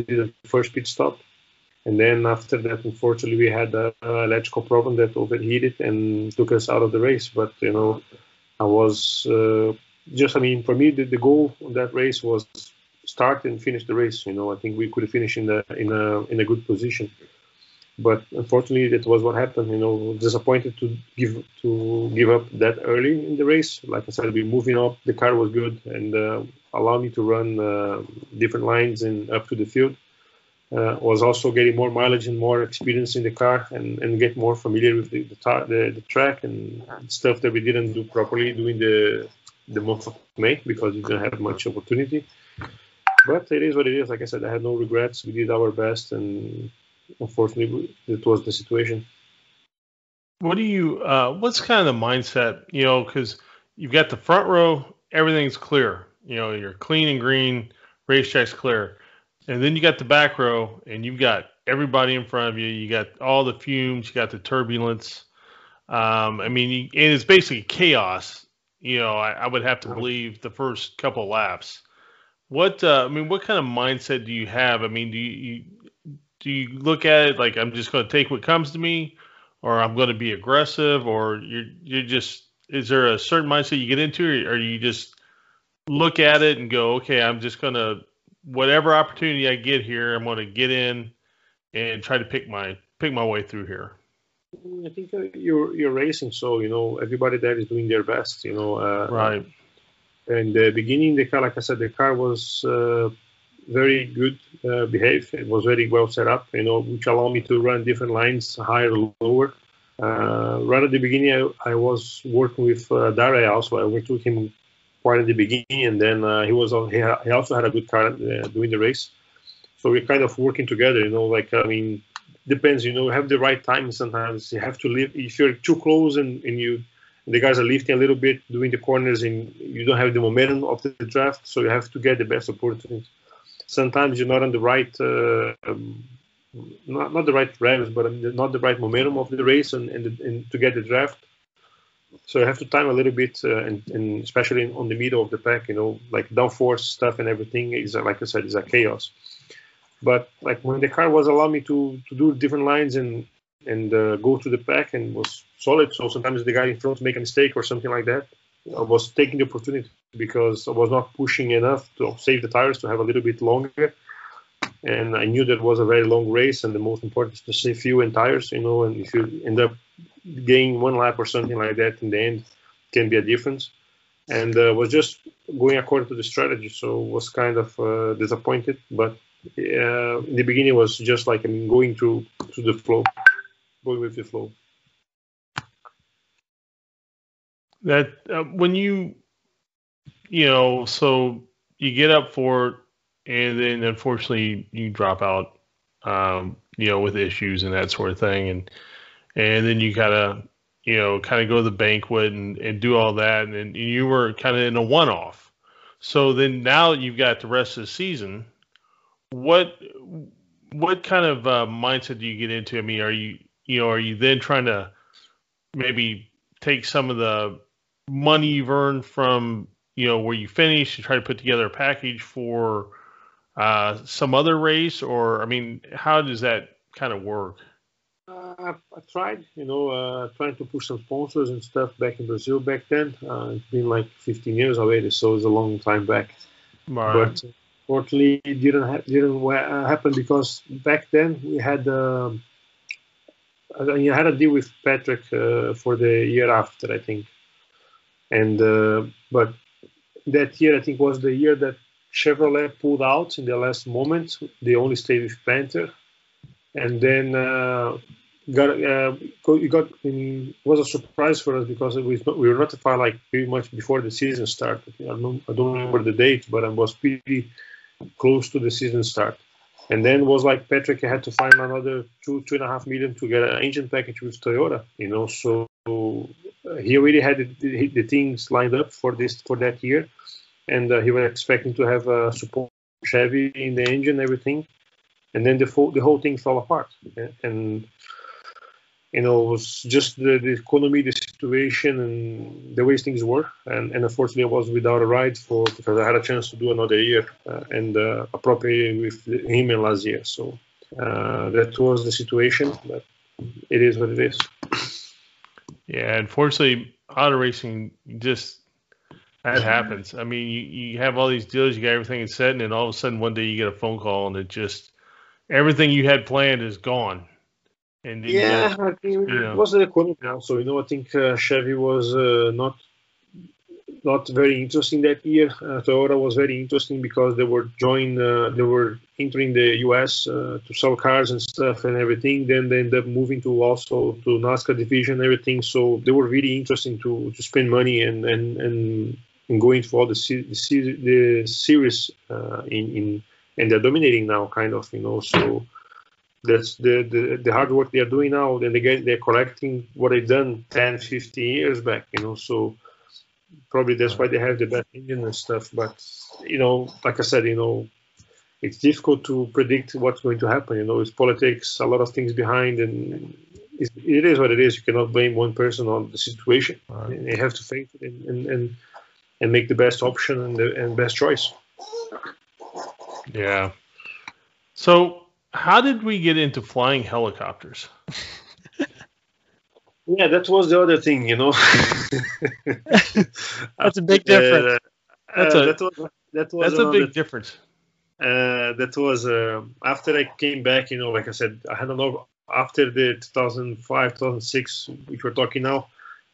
the first pit stop. And then after that, unfortunately, we had an electrical problem that overheated and took us out of the race. But, you know, I was I mean, for me, the goal of that race was start and finish the race. You know, I think we could finish in a good position. But unfortunately, that was what happened. You know, disappointed to give up that early in the race. Like I said, we moving up. The car was good and allowed me to run different lines and up to the field. Was also getting more mileage and more experience in the car, and get more familiar with the track and stuff that we didn't do properly during the month of May, because we didn't have much opportunity. But it is what it is. Like I said, I had no regrets. We did our best, and unfortunately, it was the situation. What do you, what's kind of the mindset, you know, because you've got the front row, everything's clear, you know, you're clean and green, racetrack's clear. And then you got the back row, and you've got everybody in front of you. You got all the fumes, you got the turbulence. I mean, and it's basically chaos, you know, I would have to believe the first couple laps. What kind of mindset do you have? I mean, do you look at it like, I'm just going to take what comes to me, or I'm going to be aggressive, or you're just, is there a certain mindset you get into, or you just look at it and go, okay, I'm just going to, whatever opportunity I get here, I'm going to get in and try to pick my way through here? I think you're racing. So, you know, everybody there is doing their best, you know, right. And the beginning, the car, like I said, the car was, very good behave. It was very well set up, you know, which allowed me to run different lines, higher, lower. Right at the beginning, I was working with Dallara also. I worked with him quite at the beginning, and then he also had a good car doing the race. So we're kind of working together, you know, like, I mean, depends, you know, have the right time. Sometimes you have to leave if you're too close and the guys are lifting a little bit, doing the corners, and you don't have the momentum of the draft, so you have to get the best opportunity. Sometimes you're not on the right, not the right revs, but not the right momentum of the race and to get the draft. So you have to time a little bit, and especially on the middle of the pack, you know, like downforce stuff and everything is, like I said, is a chaos. But like when the car was allowing me to do different lines and go to the pack and was solid, so sometimes the guy in front make a mistake or something like that. I was taking the opportunity because I was not pushing enough to save the tires to have a little bit longer. And I knew that was a very long race, and the most important is to save fuel and tires, you know, and if you end up gaining one lap or something like that in the end, can be a difference. And was just going according to the strategy, so was kind of disappointed. But in the beginning was just like going to the flow, going with the flow. That when you know, so you get up for it, and then unfortunately you drop out, you know, with issues and that sort of thing, and then you kind of go to the banquet and do all that, and you were kind of in a one-off. So then now you've got the rest of the season. What kind of mindset do you get into? I mean, are you then trying to maybe take some of the money you've earned from, you know, where you finish, and try to put together a package for some other race? Or, I mean, how does that kind of work? I tried, you know, trying to push some sponsors and stuff back in Brazil back then. It's been like 15 years already, so it's a long time back. Right. But unfortunately, it didn't happen, because back then we had I had a deal with Patrick for the year after, I think. And but that year, I think, was the year that Chevrolet pulled out in the last moment. They only stayed with Panther, and then was a surprise for us, because we were notified like pretty much before the season started. I don't remember the date, but I was pretty close to the season start. And then it was like Patrick had to find another $2.5 million to get an engine package with Toyota, you know. So he already had the things lined up for that year, and he was expecting to have a support Chevy in the engine, everything, and then the whole thing fell apart. And you know, it was just the economy, the situation, and the way things were. And unfortunately, I was without a ride because I had a chance to do another year and appropriately with him in last year. So that was the situation, but it is what it is. Yeah, unfortunately, auto racing, just that happens. I mean, you have all these deals, you got everything set, and then all of a sudden one day you get a phone call and it just, everything you had planned is gone. And yeah, I think it was the economy now. So, you know, I think Chevy was not very interesting that year. Toyota was very interesting because they were entering the U.S. To sell cars and stuff and everything. Then they ended up moving to NASCAR division and everything. So they were really interesting to spend money and going for all the series and they're dominating now, kind of, you know. So that's the hard work they are doing now. Then they're collecting what they've done 10, 15 years back, you know. So probably that's why they have the best engine and stuff. But, you know, like I said, you know, it's difficult to predict what's going to happen. You know, it's politics, a lot of things behind, and it is what it is. You cannot blame one person on the situation. Right. They have to face it and make the best option and best choice. Yeah. So how did we get into flying helicopters? Yeah, that was the other thing, you know. That's a big difference. That's a big difference. That was after I came back, you know, like I said, I had another, after the 2005, 2006, which we're talking now,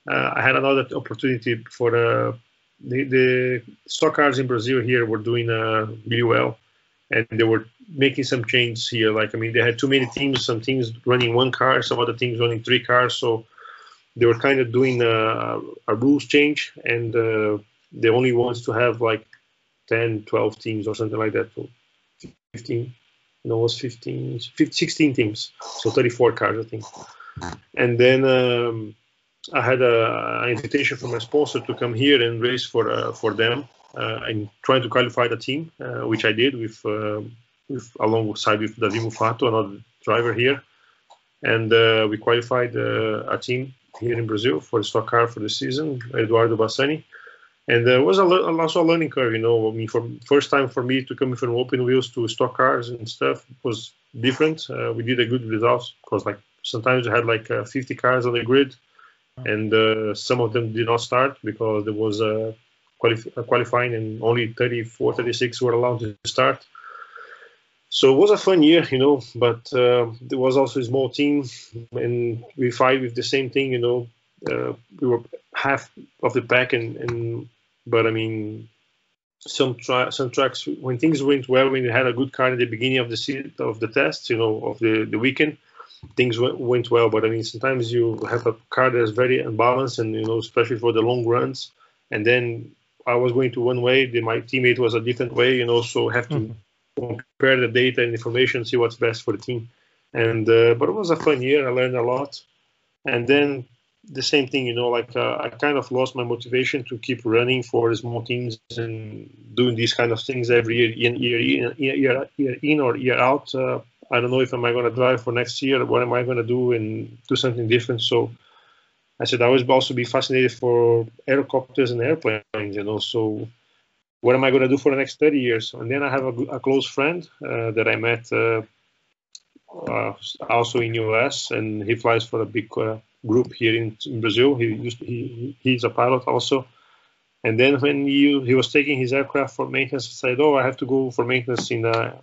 I had another opportunity for the stock cars in Brazil here were doing really well. And they were making some changes here. Like, I mean, they had too many teams, some teams running one car, some other teams running three cars. So they were kind of doing a rules change. And they only wants to have like 10, 12 teams or something like that. So 15, it was 16 teams, so 34 cars, I think. And then I had an invitation from my sponsor to come here and race for them and trying to qualify the team, which I did with alongside with Davi Mufato, another driver here. And we qualified a team here in Brazil for the stock car for the season, Eduardo Bassani. And there was also a learning curve, you know. I mean, for first time for me to come from open wheels to stock cars and stuff was different. We did a good results because, like, sometimes I had like 50 cars on the grid, and some of them did not start because there was qualifying, and only 34, 36 were allowed to start. So it was a fun year, you know. But there was also a small team, and we fight with the same thing, you know. We were half of the pack, and but I mean, some tracks, when things went well, when you had a good car at the beginning of the test, you know, of the weekend, things went well. But I mean, sometimes you have a car that's very unbalanced, and you know, especially for the long runs. And then I was going to one way, my teammate was a different way, you know. So have to compare the data and information, see what's best for the team. And but it was a fun year. I learned a lot, and then. The same thing, you know, like I kind of lost my motivation to keep running for small teams and doing these kind of things every year in or year out. I don't know if am I going to drive for next year, what am I going to do, and do something different. So I said I was also be fascinated for helicopters and airplanes, you know, so what am I going to do for the next 30 years? And then I have a close friend that I met also in US, and he flies for a big group here in Brazil. He's a pilot also. And then when he was taking his aircraft for maintenance, he said, "Oh, I have to go for maintenance in a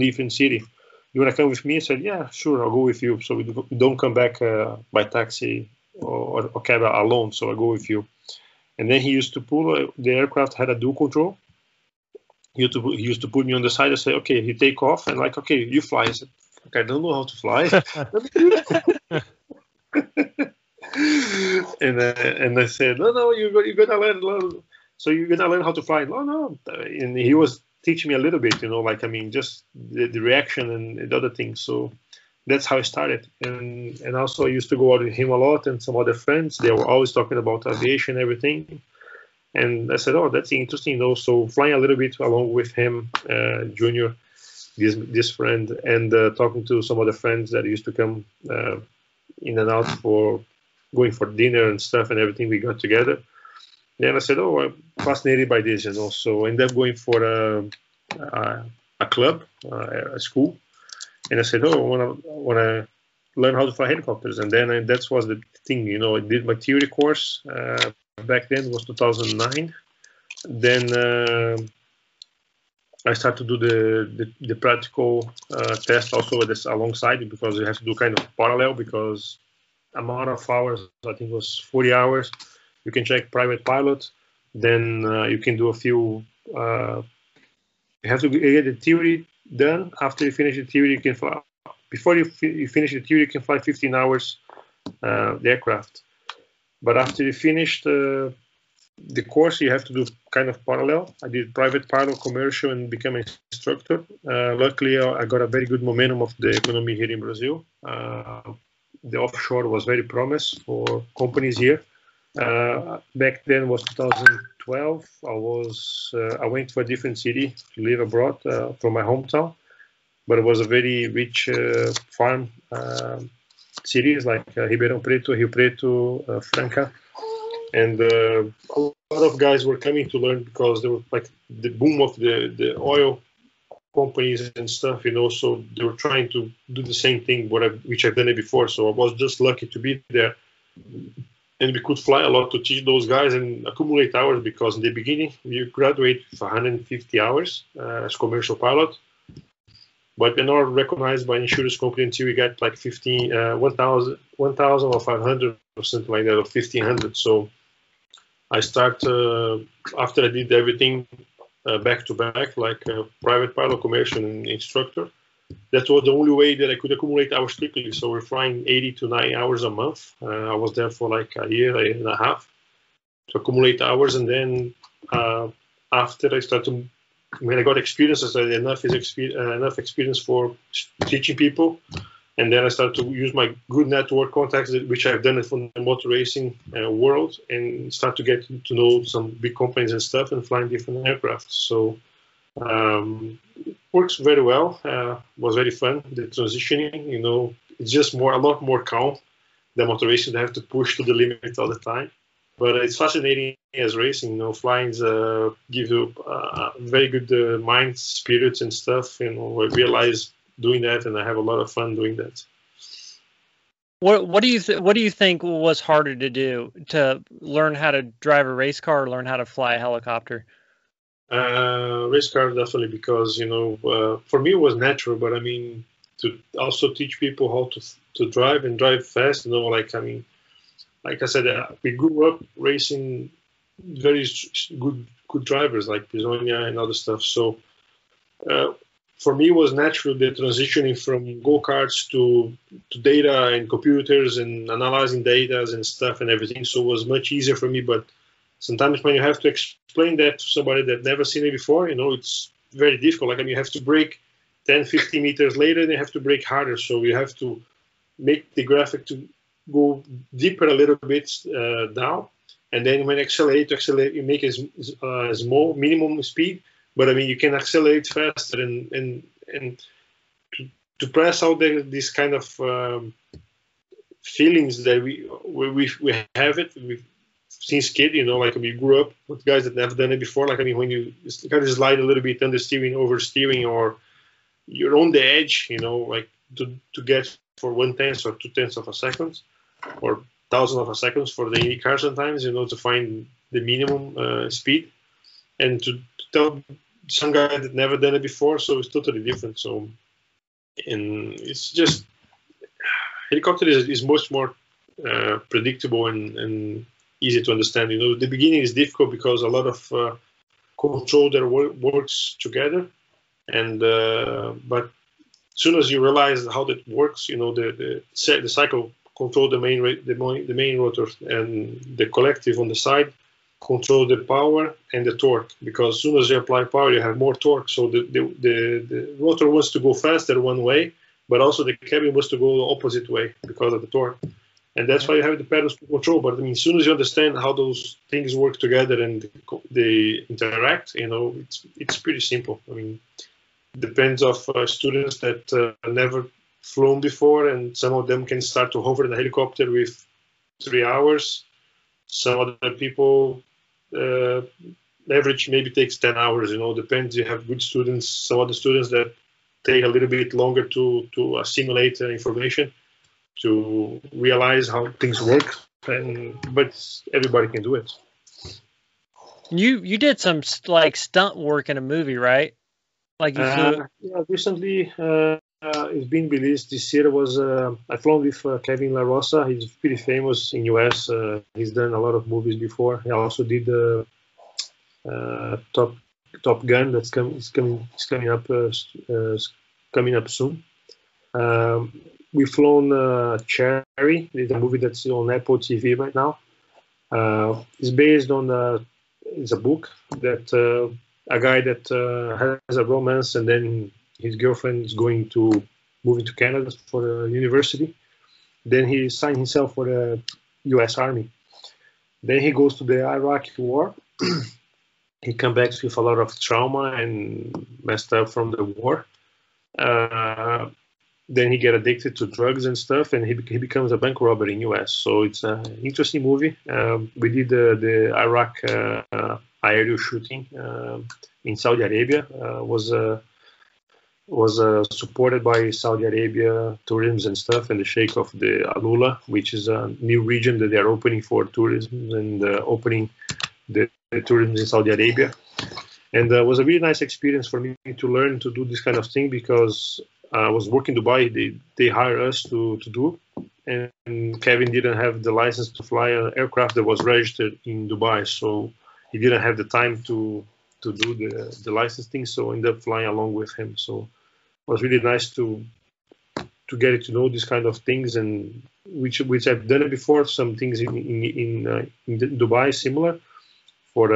different city. You want to come with me?" I said, "Yeah, sure, I'll go with you." So we don't come back by taxi or cab alone. So I go with you. And then he used to pull the aircraft had a dual control. He used to put me on the side and say, "Okay," he take off and like, "Okay, you fly." I said, "Okay, I don't know how to fly." And I said, no, you're gonna learn how to fly. No, and he was teaching me a little bit, you know, like I mean, just the reaction and the other things. So that's how I started. And also I used to go out with him a lot and some other friends. They were always talking about aviation, everything. And I said, "Oh, that's interesting," you know. So flying a little bit along with him, Junior, this friend, and talking to some other friends that used to come. In and out for going for dinner and stuff and everything, we got together. Then I said, "Oh, I'm fascinated by this," and also ended up going for a club, a school. And I said, "Oh, I want to learn how to fly helicopters." And then that was the thing, you know. I did my theory course back then. It was 2009. Then I started to do the practical test also with this alongside, because you have to do kind of parallel, because amount of hours, I think it was 40 hours. You can check private pilot, then you can do a few, you have to get the theory done. After you finish the theory, you can fly. Before you finish the theory, you can fly 15 hours the aircraft. But after you finish the course, you have to do kind of parallel. I did private pilot, commercial, and became an instructor. Luckily, I got a very good momentum of the economy here in Brazil. The offshore was very promised for companies here. Back then was 2012. I went to a different city to live abroad from my hometown, but it was a very rich farm cities like Ribeirão Preto, Rio Preto, Franca. And a lot of guys were coming to learn because there were like the boom of the oil companies and stuff, you know. So they were trying to do the same thing which I've done it before. So I was just lucky to be there, and we could fly a lot to teach those guys and accumulate hours, because in the beginning you graduate with 150 hours as commercial pilot, but they're not recognized by insurance company until you get like 1,000 or 500 or something like that, or 1,500. So I start after I did everything back to back, like private pilot, commercial, and instructor. That was the only way that I could accumulate hours quickly. So we're flying 80 to 90 hours a month. I was there for like a year and a half to accumulate hours. And then after I started to when I got experience, I said enough experience for teaching people. And then I started to use my good network contacts, which I've done from the motor racing world, and start to get to know some big companies and stuff and flying different aircraft. So works very well. Was very fun. The transitioning, you know, it's just more, a lot more calm than motor racing. They have to push to the limit all the time. But it's fascinating as racing, you know, flying gives you very good mind, spirits and stuff, you know, I realize doing that, and I have a lot of fun doing that. What do you think was harder to do, to learn how to drive a race car or learn how to fly a helicopter? Race car, definitely, because, you know, for me it was natural, but I mean, to also teach people how to drive and drive fast, you know, like, I mean, like I said, we grew up racing very good drivers like Pisonia and other stuff. So for me, it was natural, the transitioning from go-karts to data and computers and analyzing data and stuff and everything. So it was much easier for me. But sometimes when you have to explain that to somebody that never seen it before, you know, it's very difficult. Like, I mean, you have to brake 10, 15 meters later, and you have to brake harder. So you have to make the graphic to go deeper a little bit down, and then when accelerate, you make a small minimum speed, but I mean you can accelerate faster and to press out these kind of feelings that we have it since kid, you know, like we grew up with guys that never done it before. Like, I mean, when you kind of slide a little bit under steering, or you're on the edge, you know, like to get for 1/10 or 2/10 of a second or 1,000 of a second for the Indy car sometimes, you know, to find the minimum speed, and to tell some guy that never done it before. So it's totally different. So, and it's just, helicopter is much more predictable and easy to understand. You know, the beginning is difficult because a lot of control that works together, and but as soon as you realize how that works, you know, the cycle control the main rotor, and the collective on the side control the power and the torque, because as soon as you apply power, you have more torque. So the rotor wants to go faster one way, but also the cabin wants to go the opposite way because of the torque. And that's why you have the pedals to control. But I mean, as soon as you understand how those things work together and they interact, you know, it's pretty simple. I mean, depends of students that never flown before, and some of them can start to hover in a helicopter with 3 hours. Some other people, average maybe takes 10 hours, you know, depends. You have good students, some other students that take a little bit longer to assimilate the information, to realize how things work, but everybody can do it. You did some like stunt work in a movie, right? Like you yeah, recently it's been released this year. Was I flown with Kevin La Rosa. He's pretty famous in US. He's done a lot of movies before. He also did Top Gun. That's coming up soon. We flown Cherry. It's a movie that's on Apple TV right now. It's based on it's a book that. A guy that has a romance, and then his girlfriend is going to moving to Canada for university. Then he signed himself for the U.S. Army. Then he goes to the Iraq War. He comes back with a lot of trauma and messed up from the war. Then he gets addicted to drugs and stuff, and he becomes a bank robber in U.S. So it's an interesting movie. We did the Iraq aerial shooting in Saudi Arabia. Was supported by Saudi Arabia tourism and stuff, and the Sheikh of the Alula, which is a new region that they are opening for tourism, and opening the tourism in Saudi Arabia. And it was a really nice experience for me to learn to do this kind of thing, because I was working in Dubai. They hired us to do, and Kevin didn't have the license to fly an aircraft that was registered in Dubai, so he didn't have the time to do the licensing, so I ended up flying along with him. So it was really nice to get to know these kind of things, and which I've done it before. Some things in Dubai similar for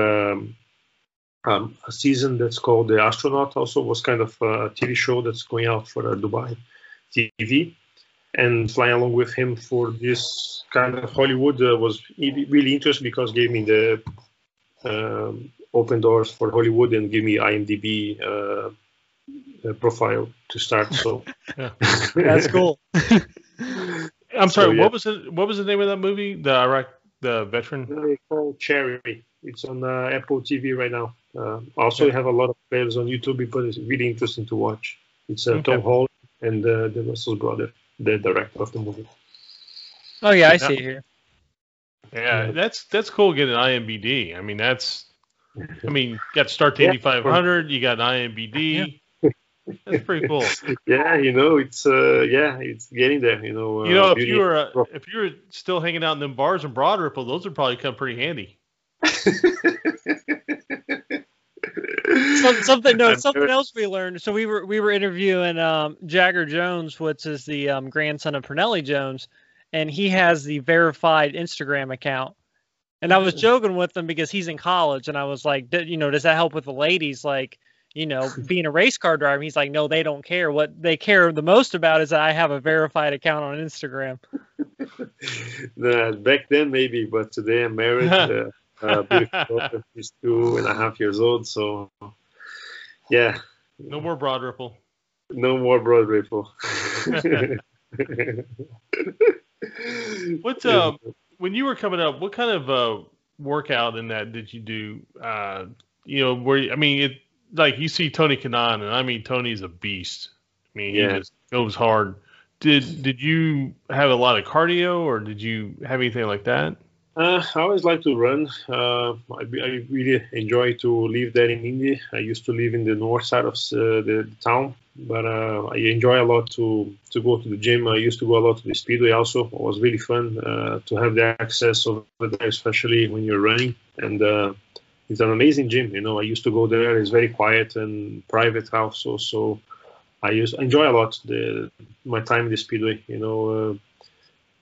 a season that's called The Astronaut, also was kind of a TV show that's going out for Dubai TV. And flying along with him for this kind of Hollywood was really interesting because it gave me the open doors for Hollywood and gave me IMDb profile to start. So that's cool. I'm sorry. So, yeah. What was the name of that movie? The Iraq, the veteran. It's called Cherry. It's on Apple TV right now. Also, you have a lot of players on YouTube, but it's really interesting to watch. It's Tom Hall and the Russell brother, the director of the movie. Oh yeah, I see it here. Yeah, that's cool. Getting an IMBD. I mean, you got to start the Indy 500. You got an IMBD. Yeah. That's pretty cool. Yeah, it's getting there. If you were still hanging out in them bars in Broad Ripple, those would probably come pretty handy. Something else we learned. So we were interviewing Jagger Jones, which is the grandson of Pernelli Jones, and he has the verified Instagram account. And I was joking with him because he's in college, and I was like, does that help with the ladies, like, being a race car driver? He's like, no, they don't care. What they care the most about is that I have a verified account on Instagram. Back then maybe, but today I'm married. Beautiful daughter. She's 2.5 years old, so yeah. No more Broad Ripple. No more Broad Ripple. What's when you were coming up, what kind of workout in that did you do? Like you see Tony Kanaan, and I mean Tony's a beast. I mean he just goes hard. Did you have a lot of cardio, or did you have anything like that? I always like to run. I really enjoy to live there in Indy. I used to live in the north side of the town, but I enjoy a lot to go to the gym. I used to go a lot to the Speedway also. It was really fun to have the access over there, especially when you're running. And it's an amazing gym. I used to go there. It's very quiet and private house also. I enjoy a lot my time in the Speedway.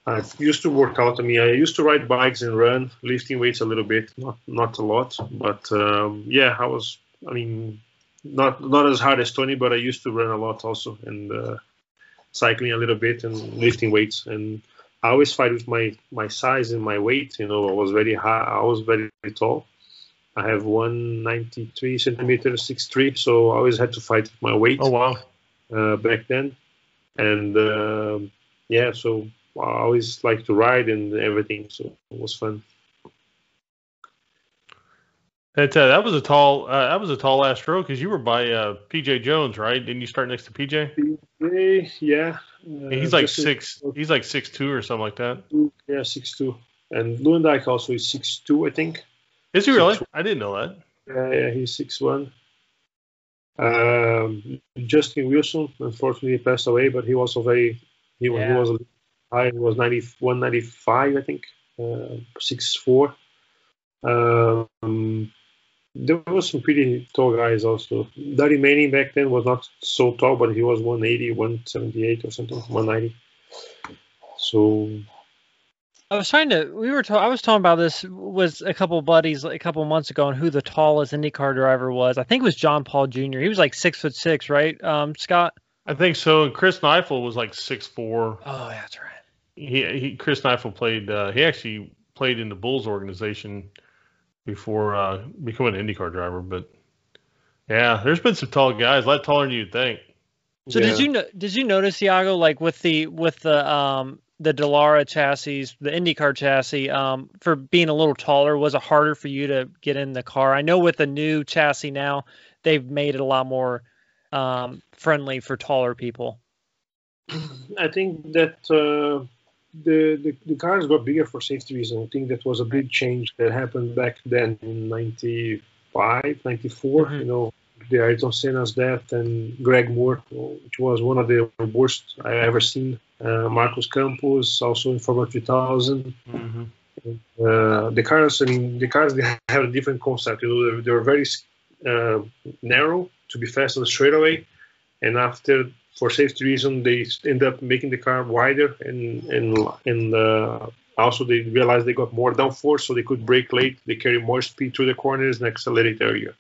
I used to work out. I used to ride bikes and run, lifting weights a little bit, not a lot, but I was. Not as hard as Tony, but I used to run a lot also, and cycling a little bit and lifting weights. And I always fight with my size and my weight. I was very high. I was very tall. I have 193 centimeters, 6'3", so I always had to fight with my weight. Oh wow! Back then, and so. I always like to ride and everything, so it was fun. That was a tall last row, because you were by PJ Jones, right? Didn't you start next to PJ? Yeah. He's like 6'2" or something like that. Yeah, 6'2", and Lewandike also is 6'2", I think. Is he really? I didn't know that. Yeah, he's 6'1". Justin Wilson, unfortunately, passed away, but he was a height was 195, I think, 6'4". There was some pretty tall guys also. Darry Manning back then was not so tall, but he was 180, 178 or something, 190. So I was talking about this with a couple buddies a couple months ago on who the tallest IndyCar driver was. I think it was John Paul Jr. He was like 6'6", right, Scott? I think so. And Chris Neifel was like 6'4". Oh, that's right. Chris Neifel played. He actually played in the Bulls organization before becoming an IndyCar driver. But yeah, there's been some tall guys, a lot taller than you'd think. So did you notice, Tiago, like with the Dallara chassis, the IndyCar chassis, for being a little taller, was it harder for you to get in the car? I know with the new chassis now, they've made it a lot more friendly for taller people. I think that the cars got bigger for safety reasons. I think that was a big change that happened back then in 95, 94, the Ayrton Senna's death and Greg Moore, which was one of the worst I've ever seen. Marcos Campos, also in Formula 2000. Mm-hmm. The cars, they have a different concept. They were very narrow to be fast on the straightaway. And after, for safety reason, they end up making the car wider and Also, they realized they got more downforce, so they could brake late. They carry more speed through the corners and accelerate earlier.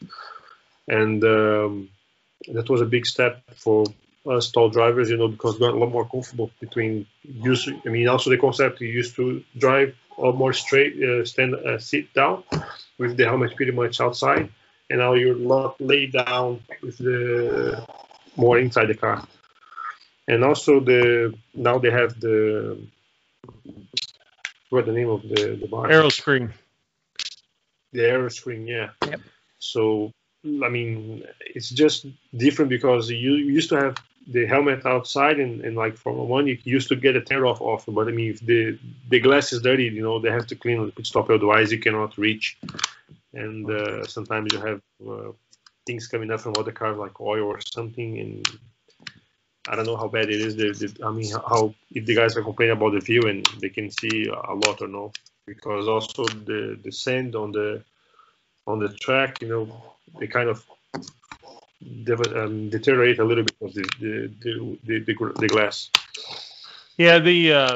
And that was a big step for us tall drivers, you know, because we got a lot more comfortable between use. I mean, also the concept you used to drive a lot more straight, sit down with the helmet pretty much outside, and now you're not laid down with the more inside the car. And also the now they have the what the name of the bar? Aero screen. The aero screen, yeah. Yep. So I mean, it's just different because you used to have the helmet outside, and like Formula One, you used to get a tear off often. But I mean, if the glass is dirty, you know, they have to clean on the pit stop, otherwise you cannot reach. And sometimes you have things coming up from other cars, like oil or something. And I don't know how bad it is. I mean, how if the guys are complaining about the view and they can see a lot or no, because also the sand on the track, you know. They kind of deteriorate a little bit of the glass. Yeah,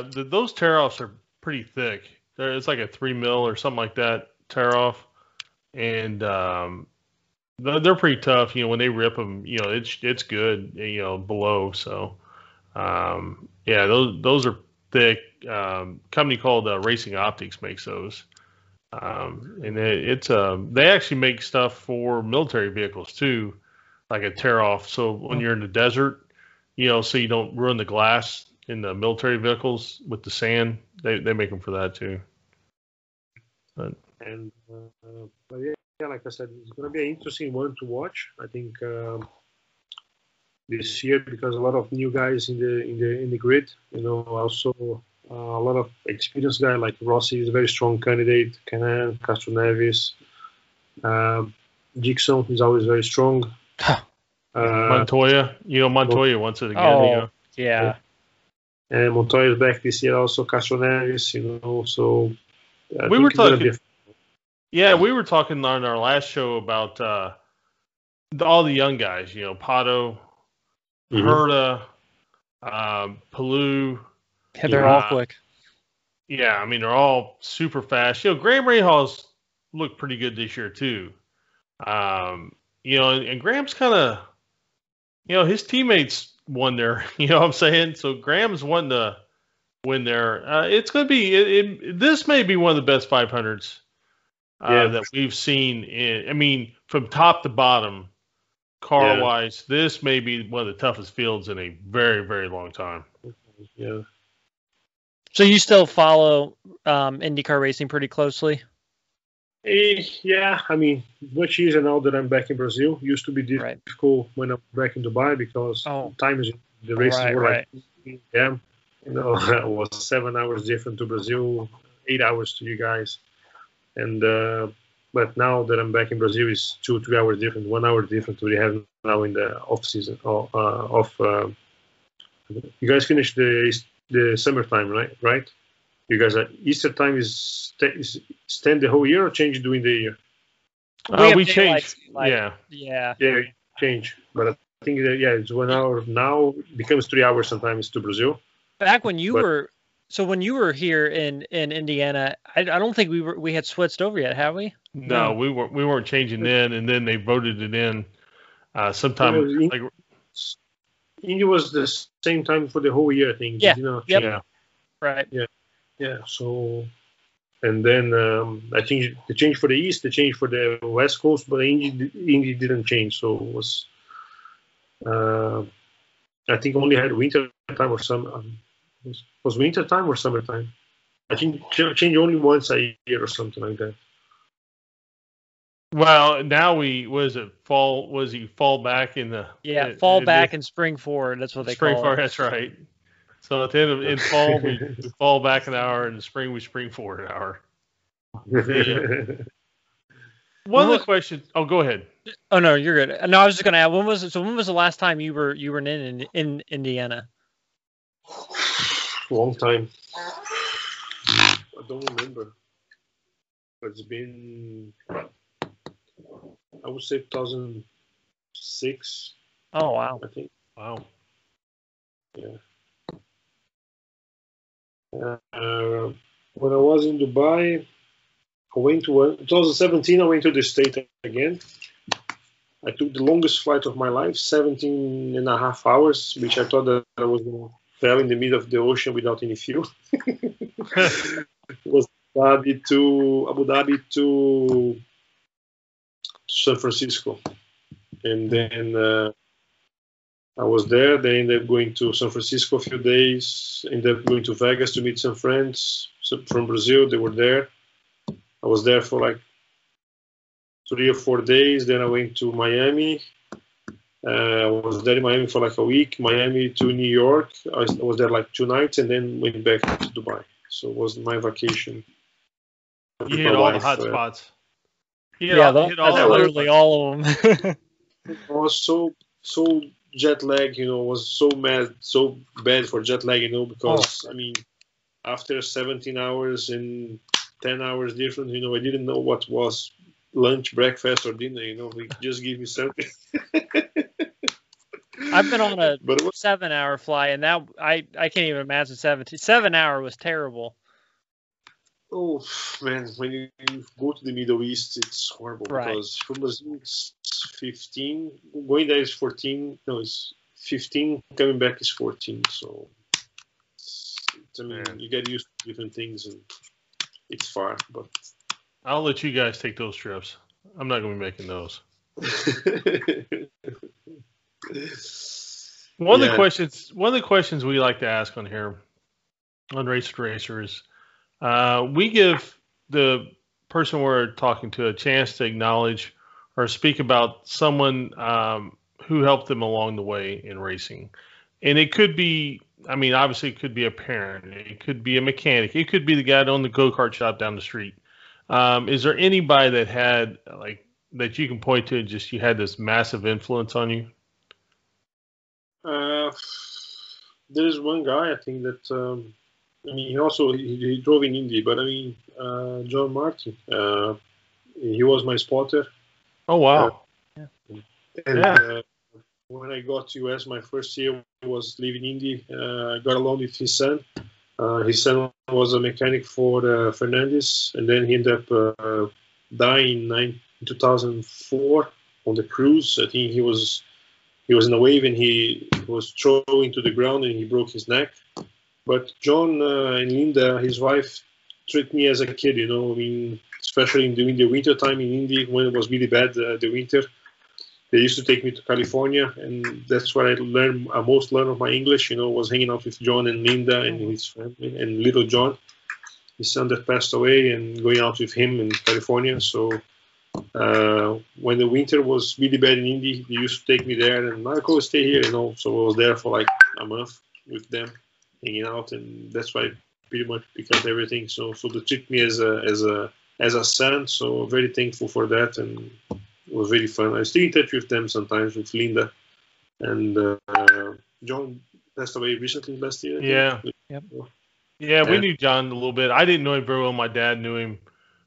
those tear offs are pretty thick. It's like a 3 mil or something like that tear off, and they're pretty tough. You know, when they rip them, you know, it's good. You know, below. So yeah, those are thick. Company called Racing Optics makes those. And they actually make stuff for military vehicles too, like a tear off. So when you're in the desert, you know, so you don't ruin the glass in the military vehicles with the sand, they make them for that too. But yeah, like I said, it's going to be an interesting one to watch, I think, this year, because a lot of new guys in the grid, you know, also. A lot of experienced guys like Rossi is a very strong candidate. Canaan, Castro Neves, Dixon is always very strong. Montoya, you know, Montoya wants it again. Oh, you know. Yeah. And Montoya is back this year also. Castro Neves, you know. So we were talking. Yeah, we were talking on our last show about all the young guys. You know, Pato, Herta, Palou. Yeah, they're all quick. Yeah, I mean, they're all super fast. You know, Graham Rahal's looked pretty good this year, too. You know, and Graham's kind of, you know, his teammates won there. You know what I'm saying? So Graham's won the win there. It's going to be, this may be one of the best 500s that we've seen. I mean, from top to bottom, car-wise, this may be one of the toughest fields in a very, very long time. Yeah. So you still follow IndyCar racing pretty closely? Yeah, I mean, much easier now that I'm back in Brazil. Used to be difficult when I'm back in Dubai because time is the races were like 8 p.m. You know, it was 7 hours different to Brazil, 8 hours to you guys. And but now that I'm back in Brazil, it's 2-3 hours different, 1 hour different to what you have now in the off season. You guys finished the summertime, right? You guys at Easter time is stand the whole year or change during the year? We change. Like, yeah, change. But I think that it's 1 hour now, becomes 3 hours sometimes to Brazil. Back when you were, so when you were here in Indiana, I don't think we had switched over yet, have we? No, we weren't changing then, and then they voted it in sometime. Like, Indy was the same time for the whole year, I think. Yeah. You know? Yeah. Right. Yeah. Yeah. So, and then I think the change for the East, the change for the West Coast, but Indy didn't change. So it was, I think, only had winter time or summer. Was winter time or summertime? I think change only once a year or something like that. Well, now fall? Was he fall back in the fall back and spring forward? That's what they call it. Spring forward. That's right. So at the end of fall, we fall back an hour, and in the spring we spring forward an hour. Yeah. One of the questions. Oh, go ahead. Oh no, you're good. No, I was just going to add. When was the last time you were in Indiana? Long time. I don't remember. But it's been. I would say 2006. Oh, wow. I think. Wow. Yeah. when I was in Dubai, I went to 2017. I went to the States again. I took the longest flight of my life, 17.5 hours, which I thought that I was going to fell in the middle of the ocean without any fuel. It was Abu Dhabi to San Francisco, and then I was there. They ended up going to San Francisco a few days. Ended up going to Vegas to meet some friends from Brazil. They were there. I was there for like 3 or 4 days. Then I went to Miami. I was there in Miami for like a week. Miami to New York. I was there like 2 nights, and then went back to Dubai. So it was my vacation. You hit all the hot spots. Yeah, literally all of them. I was so jet lag, was so bad for jet lag, because after 17 hours and 10 hours different, I didn't know what was lunch, breakfast, or dinner. They just give me something. I've been on a 7-hour flight, and that I can't even imagine 17. 7 hour was terrible. Oh man, when you go to the Middle East, it's horrible, right? Because from Brazil it's 15, going there is 14. No, it's 15. Coming back is 14. So you get used to different things, and it's far. But I'll let you guys take those trips. I'm not gonna be making those. One of the questions we like to ask on here on Race to Racer is we give the person we're talking to a chance to acknowledge or speak about someone who helped them along the way in racing. And it could be, obviously it could be a parent. It could be a mechanic. It could be the guy that owned the go-kart shop down the street. Is there anybody that had, that you can point to, just you had this massive influence on you? There is one guy, I think that, he drove in Indy, but John Martin, he was my spotter. Oh, wow. When I got to US, my first year was living in Indy. I got along with his son. His son was a mechanic for Fernandez, and then he ended up dying in 2004 on the cruise. I think he was in a wave, and he was thrown to the ground, and he broke his neck. But John and Linda, his wife, treated me as a kid, especially during the winter time in Indy, when it was really bad, the winter. They used to take me to California, and that's where I most learned of my English, was hanging out with John and Linda and his family, and little John, his son that passed away, and going out with him in California. So when the winter was really bad in Indy, they used to take me there, and Marco, stay here, so I was there for like a month with them, hanging out, and that's why I pretty much picked up everything. So they treat me as a son, so I'm very thankful for that, and it was really fun. I still in touch with them sometimes, with Linda, and John passed away recently last year. Yeah, we knew John a little bit. I didn't know him very well. My dad knew him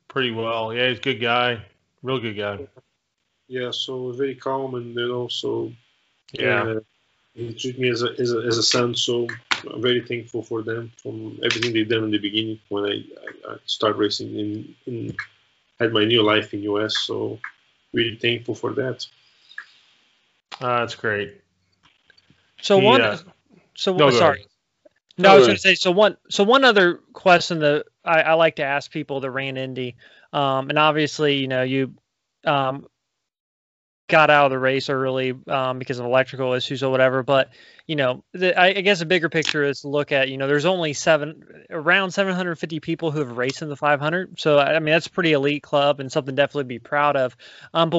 pretty well. Yeah, he's a good guy, real good guy. Yeah, so very calm, and he treated me as a son. So I'm very thankful for them, from everything they've done in the beginning when I started racing and had my new life in US. So really thankful for that. That's great. One other question that I like to ask people that ran Indy, and obviously, you got out of the race early because of electrical issues or whatever. But, I guess the bigger picture is to look at, there's only around 750 people who have raced in the 500. So, that's a pretty elite club and something definitely to be proud of. And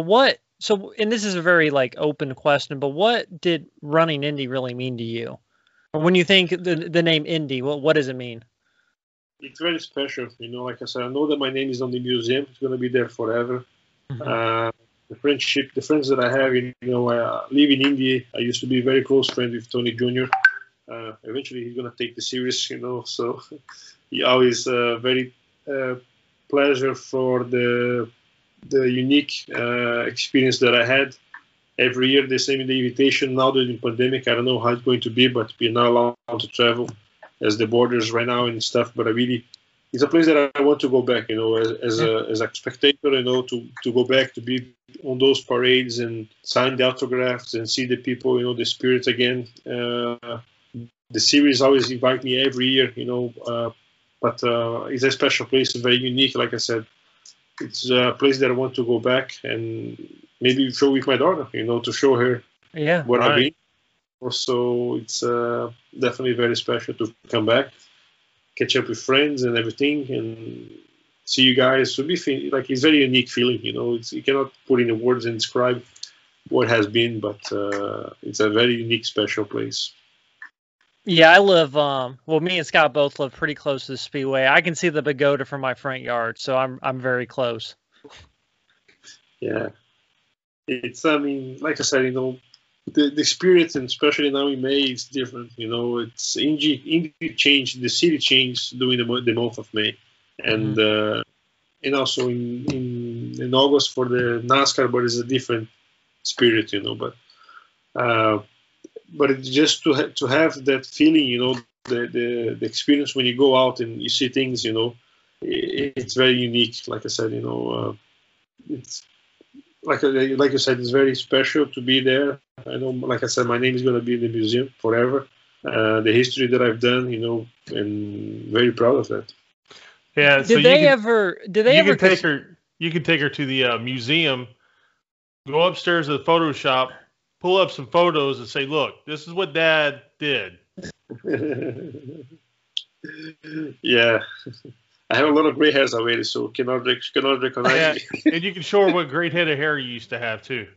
this is a very open question, but what did running Indy really mean to you? Or when you think the name Indy, what does it mean? It's very special. Like I said, I know that my name is on the museum. It's going to be there forever. Mm-hmm. The friends that I have, I live in India. I used to be very close friend with Tony Jr. Eventually, he's going to take the series, so he always very pleasure for the unique experience that I had. Every year, they send me the invitation. Now during the pandemic, I don't know how it's going to be, but we're not allowed to travel as the borders right now and stuff, but I really it's a place that I want to go back, you know, as a spectator, you know, to go back, to be on those parades and sign the autographs and see the people, you know, the spirit again. The series always invite me every year, you know, but it's a special place, very unique, like I said. It's a place that I want to go back and maybe show with my daughter, you know, to show her what I've been. So it's definitely very special to come back, catch up with friends and everything, and see you guys. So like, it's a very unique feeling, you know. It's, you cannot put in words and describe what has been, but it's a very unique, special place. Yeah, I live, well, me and Scott both live pretty close to the Speedway. I can see the pagoda from my front yard, so I'm very close. Yeah. It's, I mean, like I said, you know, the spirit, and especially now in May, is different. You know, it's Indy changed, the city changed during the month of May. And and also in August for the NASCAR, but it's a different spirit, you know, but it's just to have that feeling, you know, the experience when you go out and you see things, you know, it's very unique. Like I said, you know, it's like you said, it's very special to be there. I know, like I said, my name is going to be in the museum forever. The history that I've done, you know, and very proud of that. Yeah. Did so they can, ever? Did they you ever? Can take her, you could take her to the museum. Go upstairs to the photo shop. Pull up some photos and say, look, this is what Dad did. Yeah. I have a lot of gray hairs already, so cannot recognize me. And you can show her what great head of hair you used to have, too.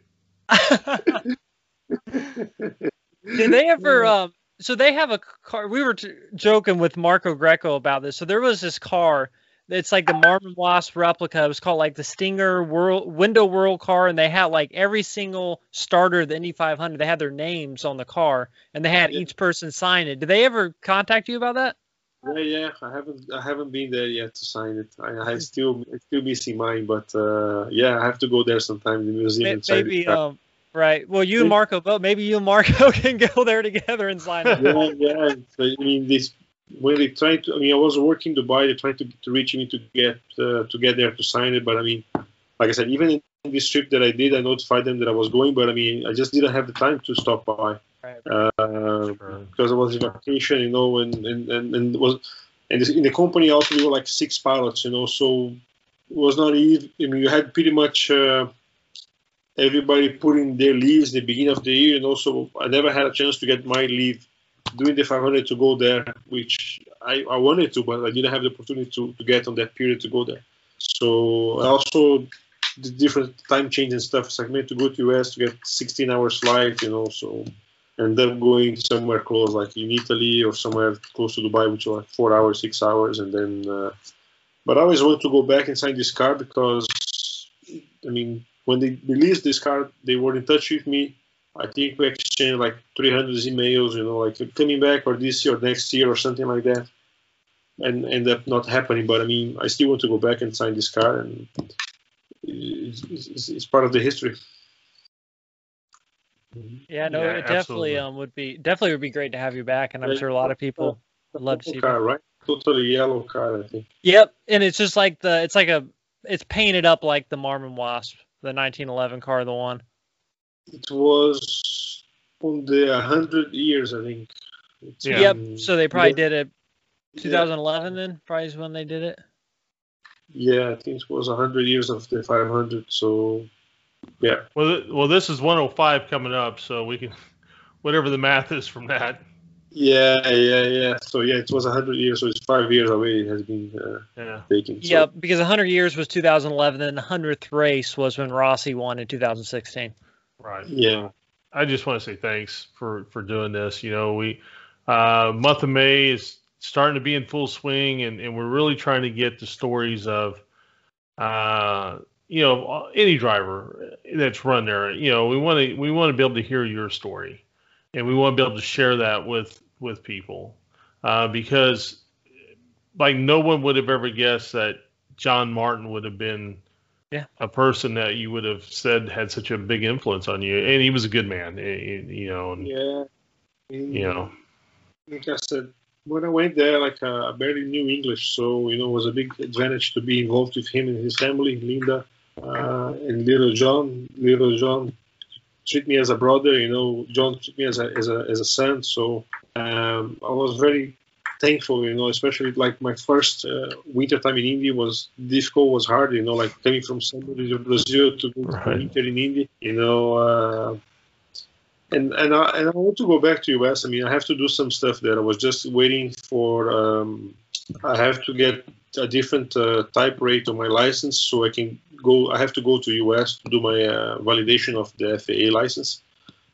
Did they ever... so they have a car... We were joking with Marco Greco about this. So there was this car... It's like the Marvin Wasp replica. It was called like the Stinger Window Whirl car, and they had like every single starter of the Indy 500. They had their names on the car, and they had each person sign it. Did they ever contact you about that? Yeah. I haven't been there yet to sign it. I still missing mine, but yeah, I have to go there sometime in the museum. Maybe right. Well, you and Marco, but maybe you and Marco can go there together and sign it. Yeah. So, I mean this. When they tried to, I mean, I was working in Dubai. They tried to reach me to get there to sign it. But I mean, like I said, even in this trip that I did, I notified them that I was going. But I mean, I just didn't have the time to stop by because I was on vacation, you know, and in the company also we were like 6 pilots, you know, so it was not easy. I mean, you had pretty much everybody putting their leaves at the beginning of the year, and also I never had a chance to get my leave. Doing the 500 to go there, which I wanted to, but I didn't have the opportunity to get on that period to go there. So also the different time change and stuff. It's like meant to go to US to get 16 hours flight, you know, so and then going somewhere close, like in Italy or somewhere close to Dubai, which was like 4 hours, 6 hours, and then. But I always want to go back and sign this car because, I mean, when they released this car, they were in touch with me. I think we exchanged like 300 emails, you know, like coming back or this year or next year or something like that, and end up not happening. But I mean, I still want to go back and sign this car, and it's part of the history. Yeah, no, yeah, it definitely would be great to have you back, and I'm sure a lot of people would love to see car, you. Right? Totally yellow car, I think. Yep, and it's just like it's painted up like the Marvin Wasp, the 1911 car, the one. It was on the 100 years, I think. Yep, so they probably did it 2011 then, probably is when they did it. Yeah, I think it was 100 years of the 500, so, yeah. Well, this is 105 coming up, so we can, whatever the math is from that. Yeah. So, yeah, it was 100 years, so it's 5 years away it has been taken. So. Yeah, because 100 years was 2011, and the 100th race was when Rossi won in 2016. Right. Yeah. I just want to say thanks for doing this. You know, we month of May is starting to be in full swing, and we're really trying to get the stories of, you know, any driver that's run there. You know, we want to be able to hear your story, and we want to be able to share that with people because, like, no one would have ever guessed that John Martin would have been. Yeah, a person that you would have said had such a big influence on you, and he was a good man, you know. And, yeah, you know. Like I said, when I went there, like I barely knew English, so you know, it was a big advantage to be involved with him and his family, Linda and little John. Little John treat me as a brother, you know. John treat me as a son. So I was very thankful, you know, especially like my first winter time in Indy was difficult, was hard, you know, like coming from somebody to Brazil to go to winter in Indy, you know. And I want to go back to US. I mean, I have to do some stuff there. I was just waiting for, I have to get a different type rate on my license so I can go, I have to go to US to do my validation of the FAA license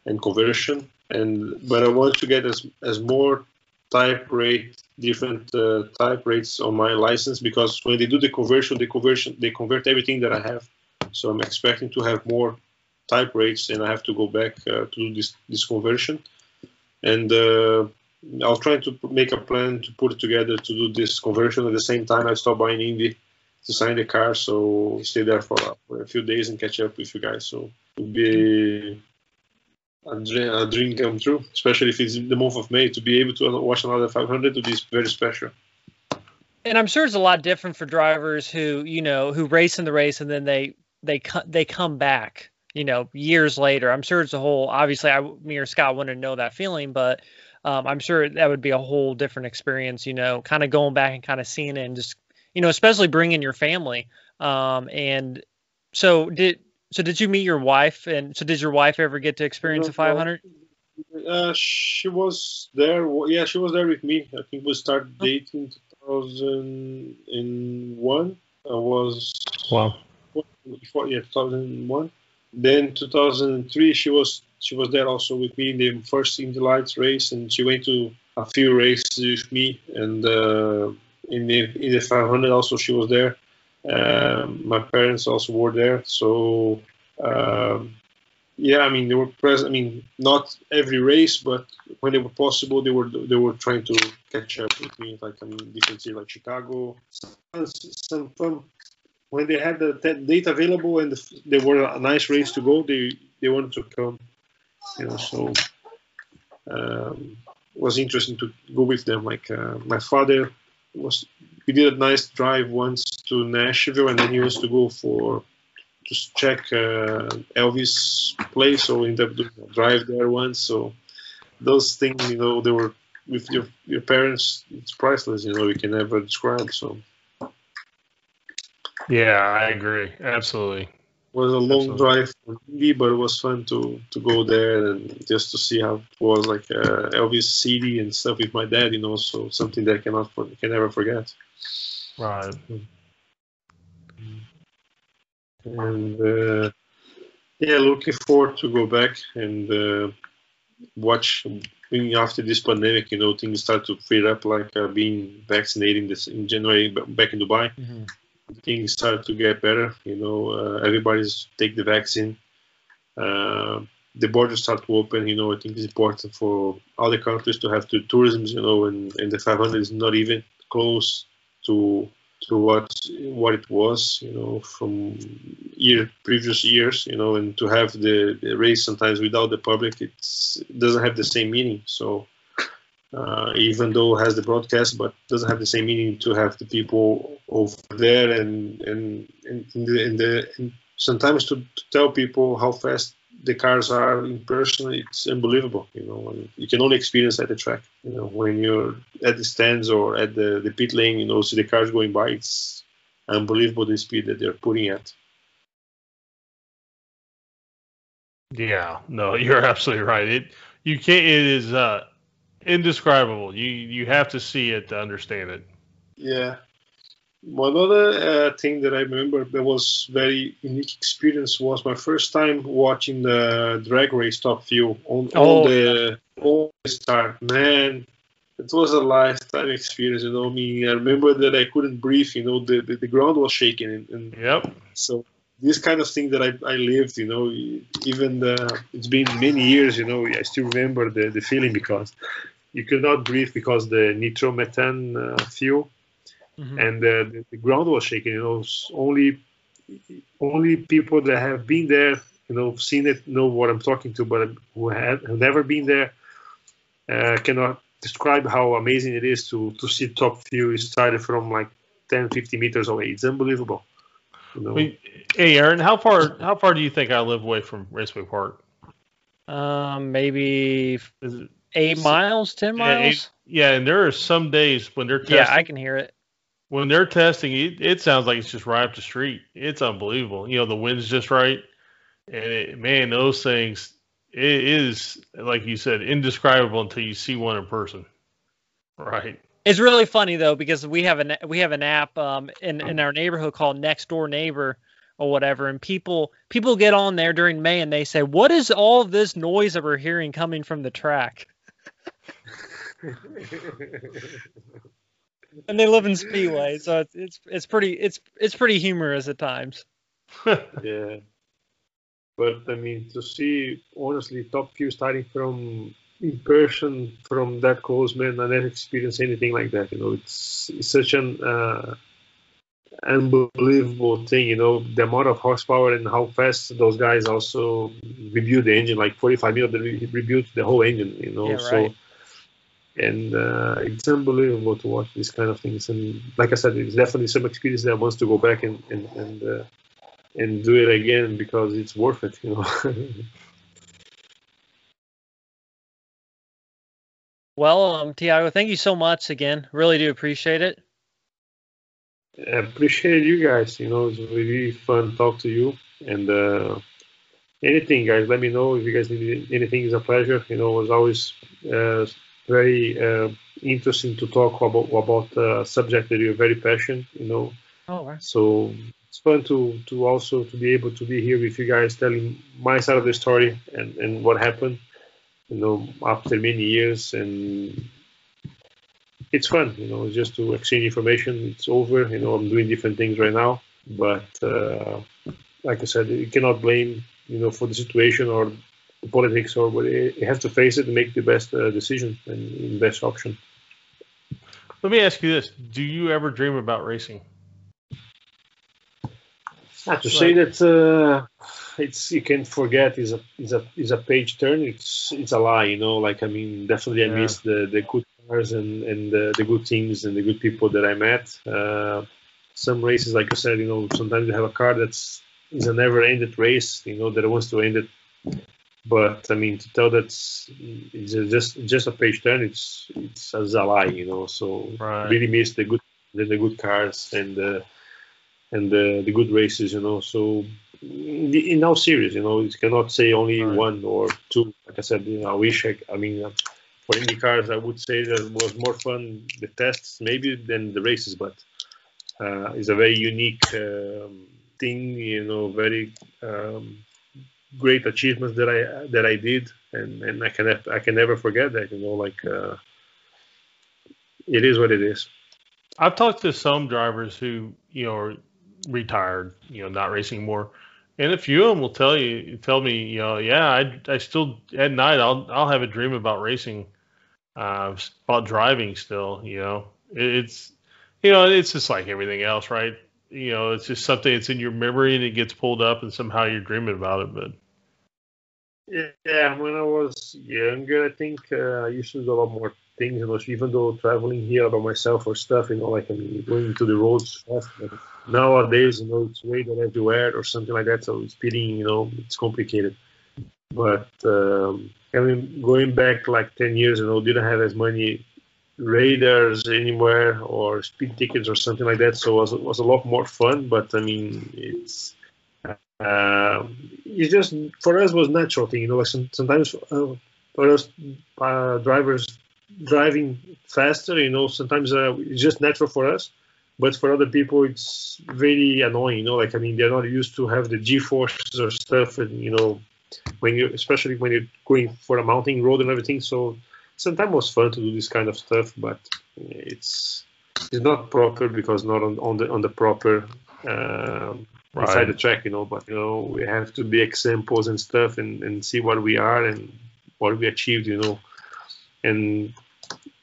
and conversion. But I want to get as more type rate, different type rates on my license, because when they do the conversion, they convert everything that I have. So I'm expecting to have more type rates, and I have to go back to do this conversion. And I'll try to make a plan to put it together to do this conversion. At the same time, I stopped by in Indy to sign the car, so stay there for a few days and catch up with you guys. So it would be a dream come true, especially if it's the month of May, to be able to watch another 500 would be very special. And I'm sure it's a lot different for drivers who, you know, who race in the race and then they come back, you know, years later. I'm sure it's a whole, obviously me or Scott wouldn't know that feeling, but I'm sure that would be a whole different experience, you know, kind of going back and kind of seeing it and just, you know, especially bringing your family. And so did you meet your wife? And so did your wife ever get to experience the 500? She was there. Yeah, she was there with me. I think we started dating in 2001. I was... Wow. Before, yeah, 2001. Then 2003, she was there also with me in the first Indy Lights race, and she went to a few races with me. And in the 500 also she was there. My parents also were there, so yeah, I mean, they were present. I mean, not every race, but when they were possible, they were trying to catch up with me. Like, I mean, different cities like Chicago, some fun. When they had the date available and they were a nice race to go, they wanted to come, you know. So it was interesting to go with them. Like my father was. We did a nice drive once to Nashville, and then he was to go to check Elvis' place, so we ended up doing a drive there once. So those things, you know, they were with your parents. It's priceless, you know. You can never describe. So yeah, I agree, absolutely. It was a long drive for me, but it was fun to go there and just to see how it was, like Elvis City and stuff with my dad, you know. So something that I can never forget. Right. And yeah, looking forward to go back and watch. After this pandemic, you know, things start to free up, like being vaccinated in January back in Dubai. Mm-hmm. Things start to get better, you know. Everybody's take the vaccine. The borders start to open, you know. I think it's important for other countries to have to tourism, you know, and the 500 is not even close to what it was, you know, from previous years, you know. And to have the race sometimes without the public, it doesn't have the same meaning. So even though it has the broadcast, but doesn't have the same meaning to have the people over there and sometimes to tell people how fast the cars are in person. It's unbelievable, you know. And you can only experience at the track, you know. When you're at the stands or at the pit lane, you know, see the cars going by, it's unbelievable the speed that they're putting at. Yeah, no, you're absolutely right. It is indescribable. You have to see it to understand it. Yeah. One other thing that I remember that was very unique experience was my first time watching the drag race Top Fuel on the start. Man, it was a lifetime experience, you know. I mean, I remember that I couldn't breathe, you know. The ground was shaking, and yep. So this kind of thing that I lived, you know. Even it's been many years, you know. I still remember the feeling, because you could not breathe because the nitromethane fuel. Mm-hmm. And the ground was shaking, you know. Only people that have been there, you know, seen it, know what I'm talking to, but who have never been there cannot describe how amazing it is to see top few started from like 10, 50 meters away. It's unbelievable. You know? Hey, Aaron, how far do you think I live away from Raceway Park? Maybe 8 miles, 10 miles. Yeah, and there are some days when they're testing. Yeah, I can hear it. When they're testing, it sounds like it's just right up the street. It's unbelievable. You know, the wind's just right. And, man, those things, it is, like you said, indescribable until you see one in person. Right. It's really funny, though, because we have an app in our neighborhood called Next Door Neighbor or whatever, and people get on there during May and they say, what is all this noise that we're hearing coming from the track? And they live in Speedway, so it's pretty humorous at times. Yeah, but I mean, to see honestly top few starting from in person from that close, man, I never experienced anything like that. You know, it's such an unbelievable thing. You know, the amount of horsepower and how fast those guys also rebuild the engine. Like 45 minutes, they rebuild the whole engine. You know, yeah, right. So. And it's unbelievable to watch these kind of things. And like I said, it's definitely some experience that wants to go back and do it again because it's worth it, you know. Well, Tiago, thank you so much again. Really do appreciate it. I appreciate you guys. You know, it's really fun to talk to you. And anything, guys, let me know if you guys need anything. It's a pleasure. You know, as always. Very interesting to talk about a subject that you're very passionate, you know. Oh, right. So it's fun to also to be able to be here with you guys, telling my side of the story and what happened, you know, after many years. And it's fun, you know, just to exchange information. It's over, you know. I'm doing different things right now, but like I said, you cannot blame, you know, for the situation or politics, or but it has to face it and make the best decision and best option. Let me ask you this: do you ever dream about racing? Not to say that it's you can forget is a page turn. It's a lie, you know. Like I mean, definitely I miss the good cars and the good teams and the good people that I met. Some races, like I said, you know, sometimes you have a car that's a never-ended race, you know, that wants to end it. But I mean, to tell that it's just a page turn, it's a lie, you know. So right. Really miss the good cars and the good races, you know. So in all series, you know, you cannot say only one or two. Like I said, you know, I wish for Indy cars, I would say that it was more fun the tests maybe than the races, but it's a very unique thing, you know, very. Great achievements that I did, and I can never forget that, you know. Like it is what it is. I've talked to some drivers who, you know, are retired, you know, not racing more, and a few of them will tell me, you know, yeah, I still at night I'll have a dream about racing, about driving still, you know. It's, you know, it's just like everything else, right? You know, it's just something that's in your memory and it gets pulled up and somehow you're dreaming about it. But yeah, when I was younger, I think I used to do a lot more things, you know, even though traveling here by myself or stuff, you know, like I mean, going to the roads. Nowadays, you know, it's radar everywhere or something like that. So speeding, you know, it's complicated. But I mean, going back like 10 years, you know, didn't have as many radars anywhere or speed tickets or something like that, so it was a lot more fun. But I mean, it's just for us was natural thing, you know. Like sometimes for us drivers driving faster, you know, sometimes it's just natural for us, but for other people it's really annoying, you know. Like I mean, they're not used to have the G-forces or stuff, and you know, especially when you're going for a mountain road and everything. So sometimes it was fun to do this kind of stuff, but it's not proper because not on the proper inside the track, you know. But you know, we have to be examples and stuff, and see what we are and what we achieved, you know. And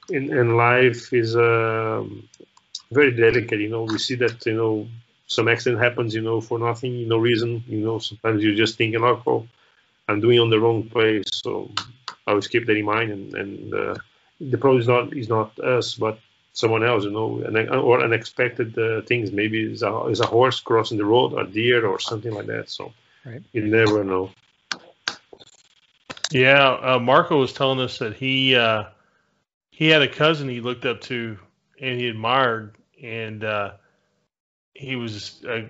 in life is very delicate, you know. We see that, you know, some accident happens, you know, for nothing, no reason, you know. Sometimes you're just thinking, oh, I'm doing on the wrong place, so. Always keep that in mind, and the problem is not us, but someone else, you know, or unexpected things. Maybe is a horse crossing the road, or deer, or something like that. So right. You never know. Yeah, Marco was telling us that he had a cousin he looked up to and he admired, and he was a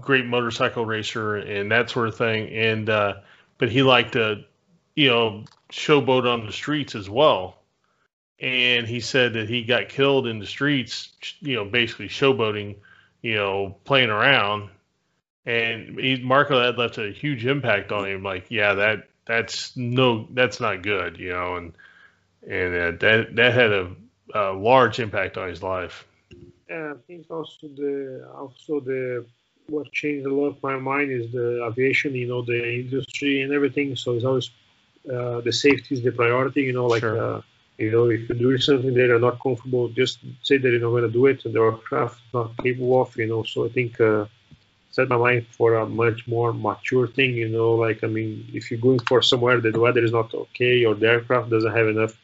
great motorcycle racer and that sort of thing. And but he liked to, you know, showboat on the streets as well. And he said that he got killed in the streets, you know, basically showboating, you know, playing around. And Marco had left a huge impact on him. Like, yeah, that's not good, you know, and that had a large impact on his life. Yeah, I think also what changed a lot of my mind is the aviation, you know, the industry and everything. So it's always the safety is the priority, you know, like, sure. You know, if you do something that you're not comfortable, just say that you're not going to do it, and the aircraft is not capable of, you know. So I think set my mind for a much more mature thing, you know, like, I mean, if you're going for somewhere that the weather is not okay, or the aircraft doesn't have enough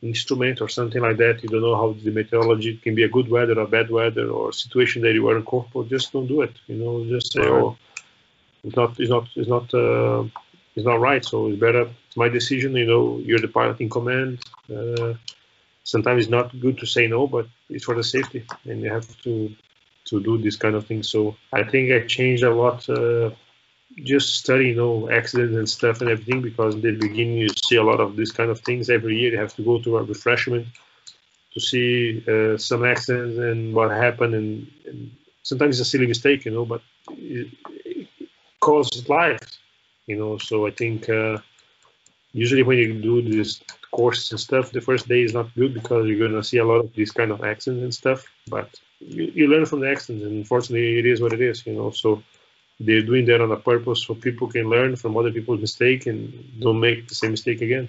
instrument or something like that, you don't know how the meteorology can be, a good weather or bad weather or situation that you weren't comfortable, just don't do it, you know, just say, oh, it's not right, so it's better, it's my decision, you know, you're the pilot in command. Sometimes it's not good to say no, but it's for the safety, and you have to do this kind of thing. So I think I changed a lot, just study, you know, accidents and stuff and everything, because in the beginning you see a lot of these kind of things. Every year you have to go to a refreshment to see some accidents and what happened, and sometimes it's a silly mistake, you know, but it causes life, you know. So I think usually when you do this course and stuff, the first day is not good because you're going to see a lot of these kind of accidents and stuff, but you learn from the accidents, and unfortunately it is what it is, you know. So they're doing that on a purpose so people can learn from other people's mistake and don't make the same mistake again.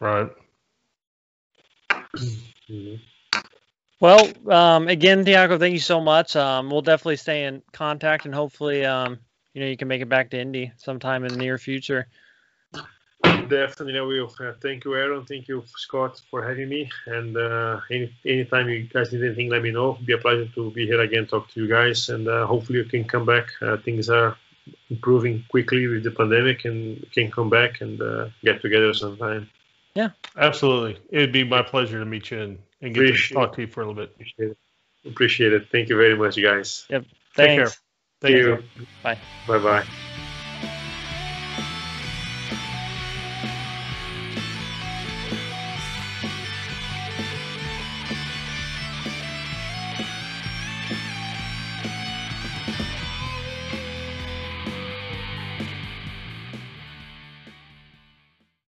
Right. Mm-hmm. Well, again, Tiago, thank you so much. We'll definitely stay in contact, and hopefully, you know, you can make it back to Indy sometime in the near future. Definitely, I will. Thank you, Aaron. Thank you, Scott, for having me. And anytime you guys need anything, let me know. It'd be a pleasure to be here again, talk to you guys, and hopefully you can come back. Things are improving quickly with the pandemic, and can come back and get together sometime. Yeah, absolutely. It'd be my pleasure to meet you and get to talk to you for a little bit. Appreciate it. Thank you very much, you guys. Yep. Thanks. Take care. Thank you. Bye. Bye-bye.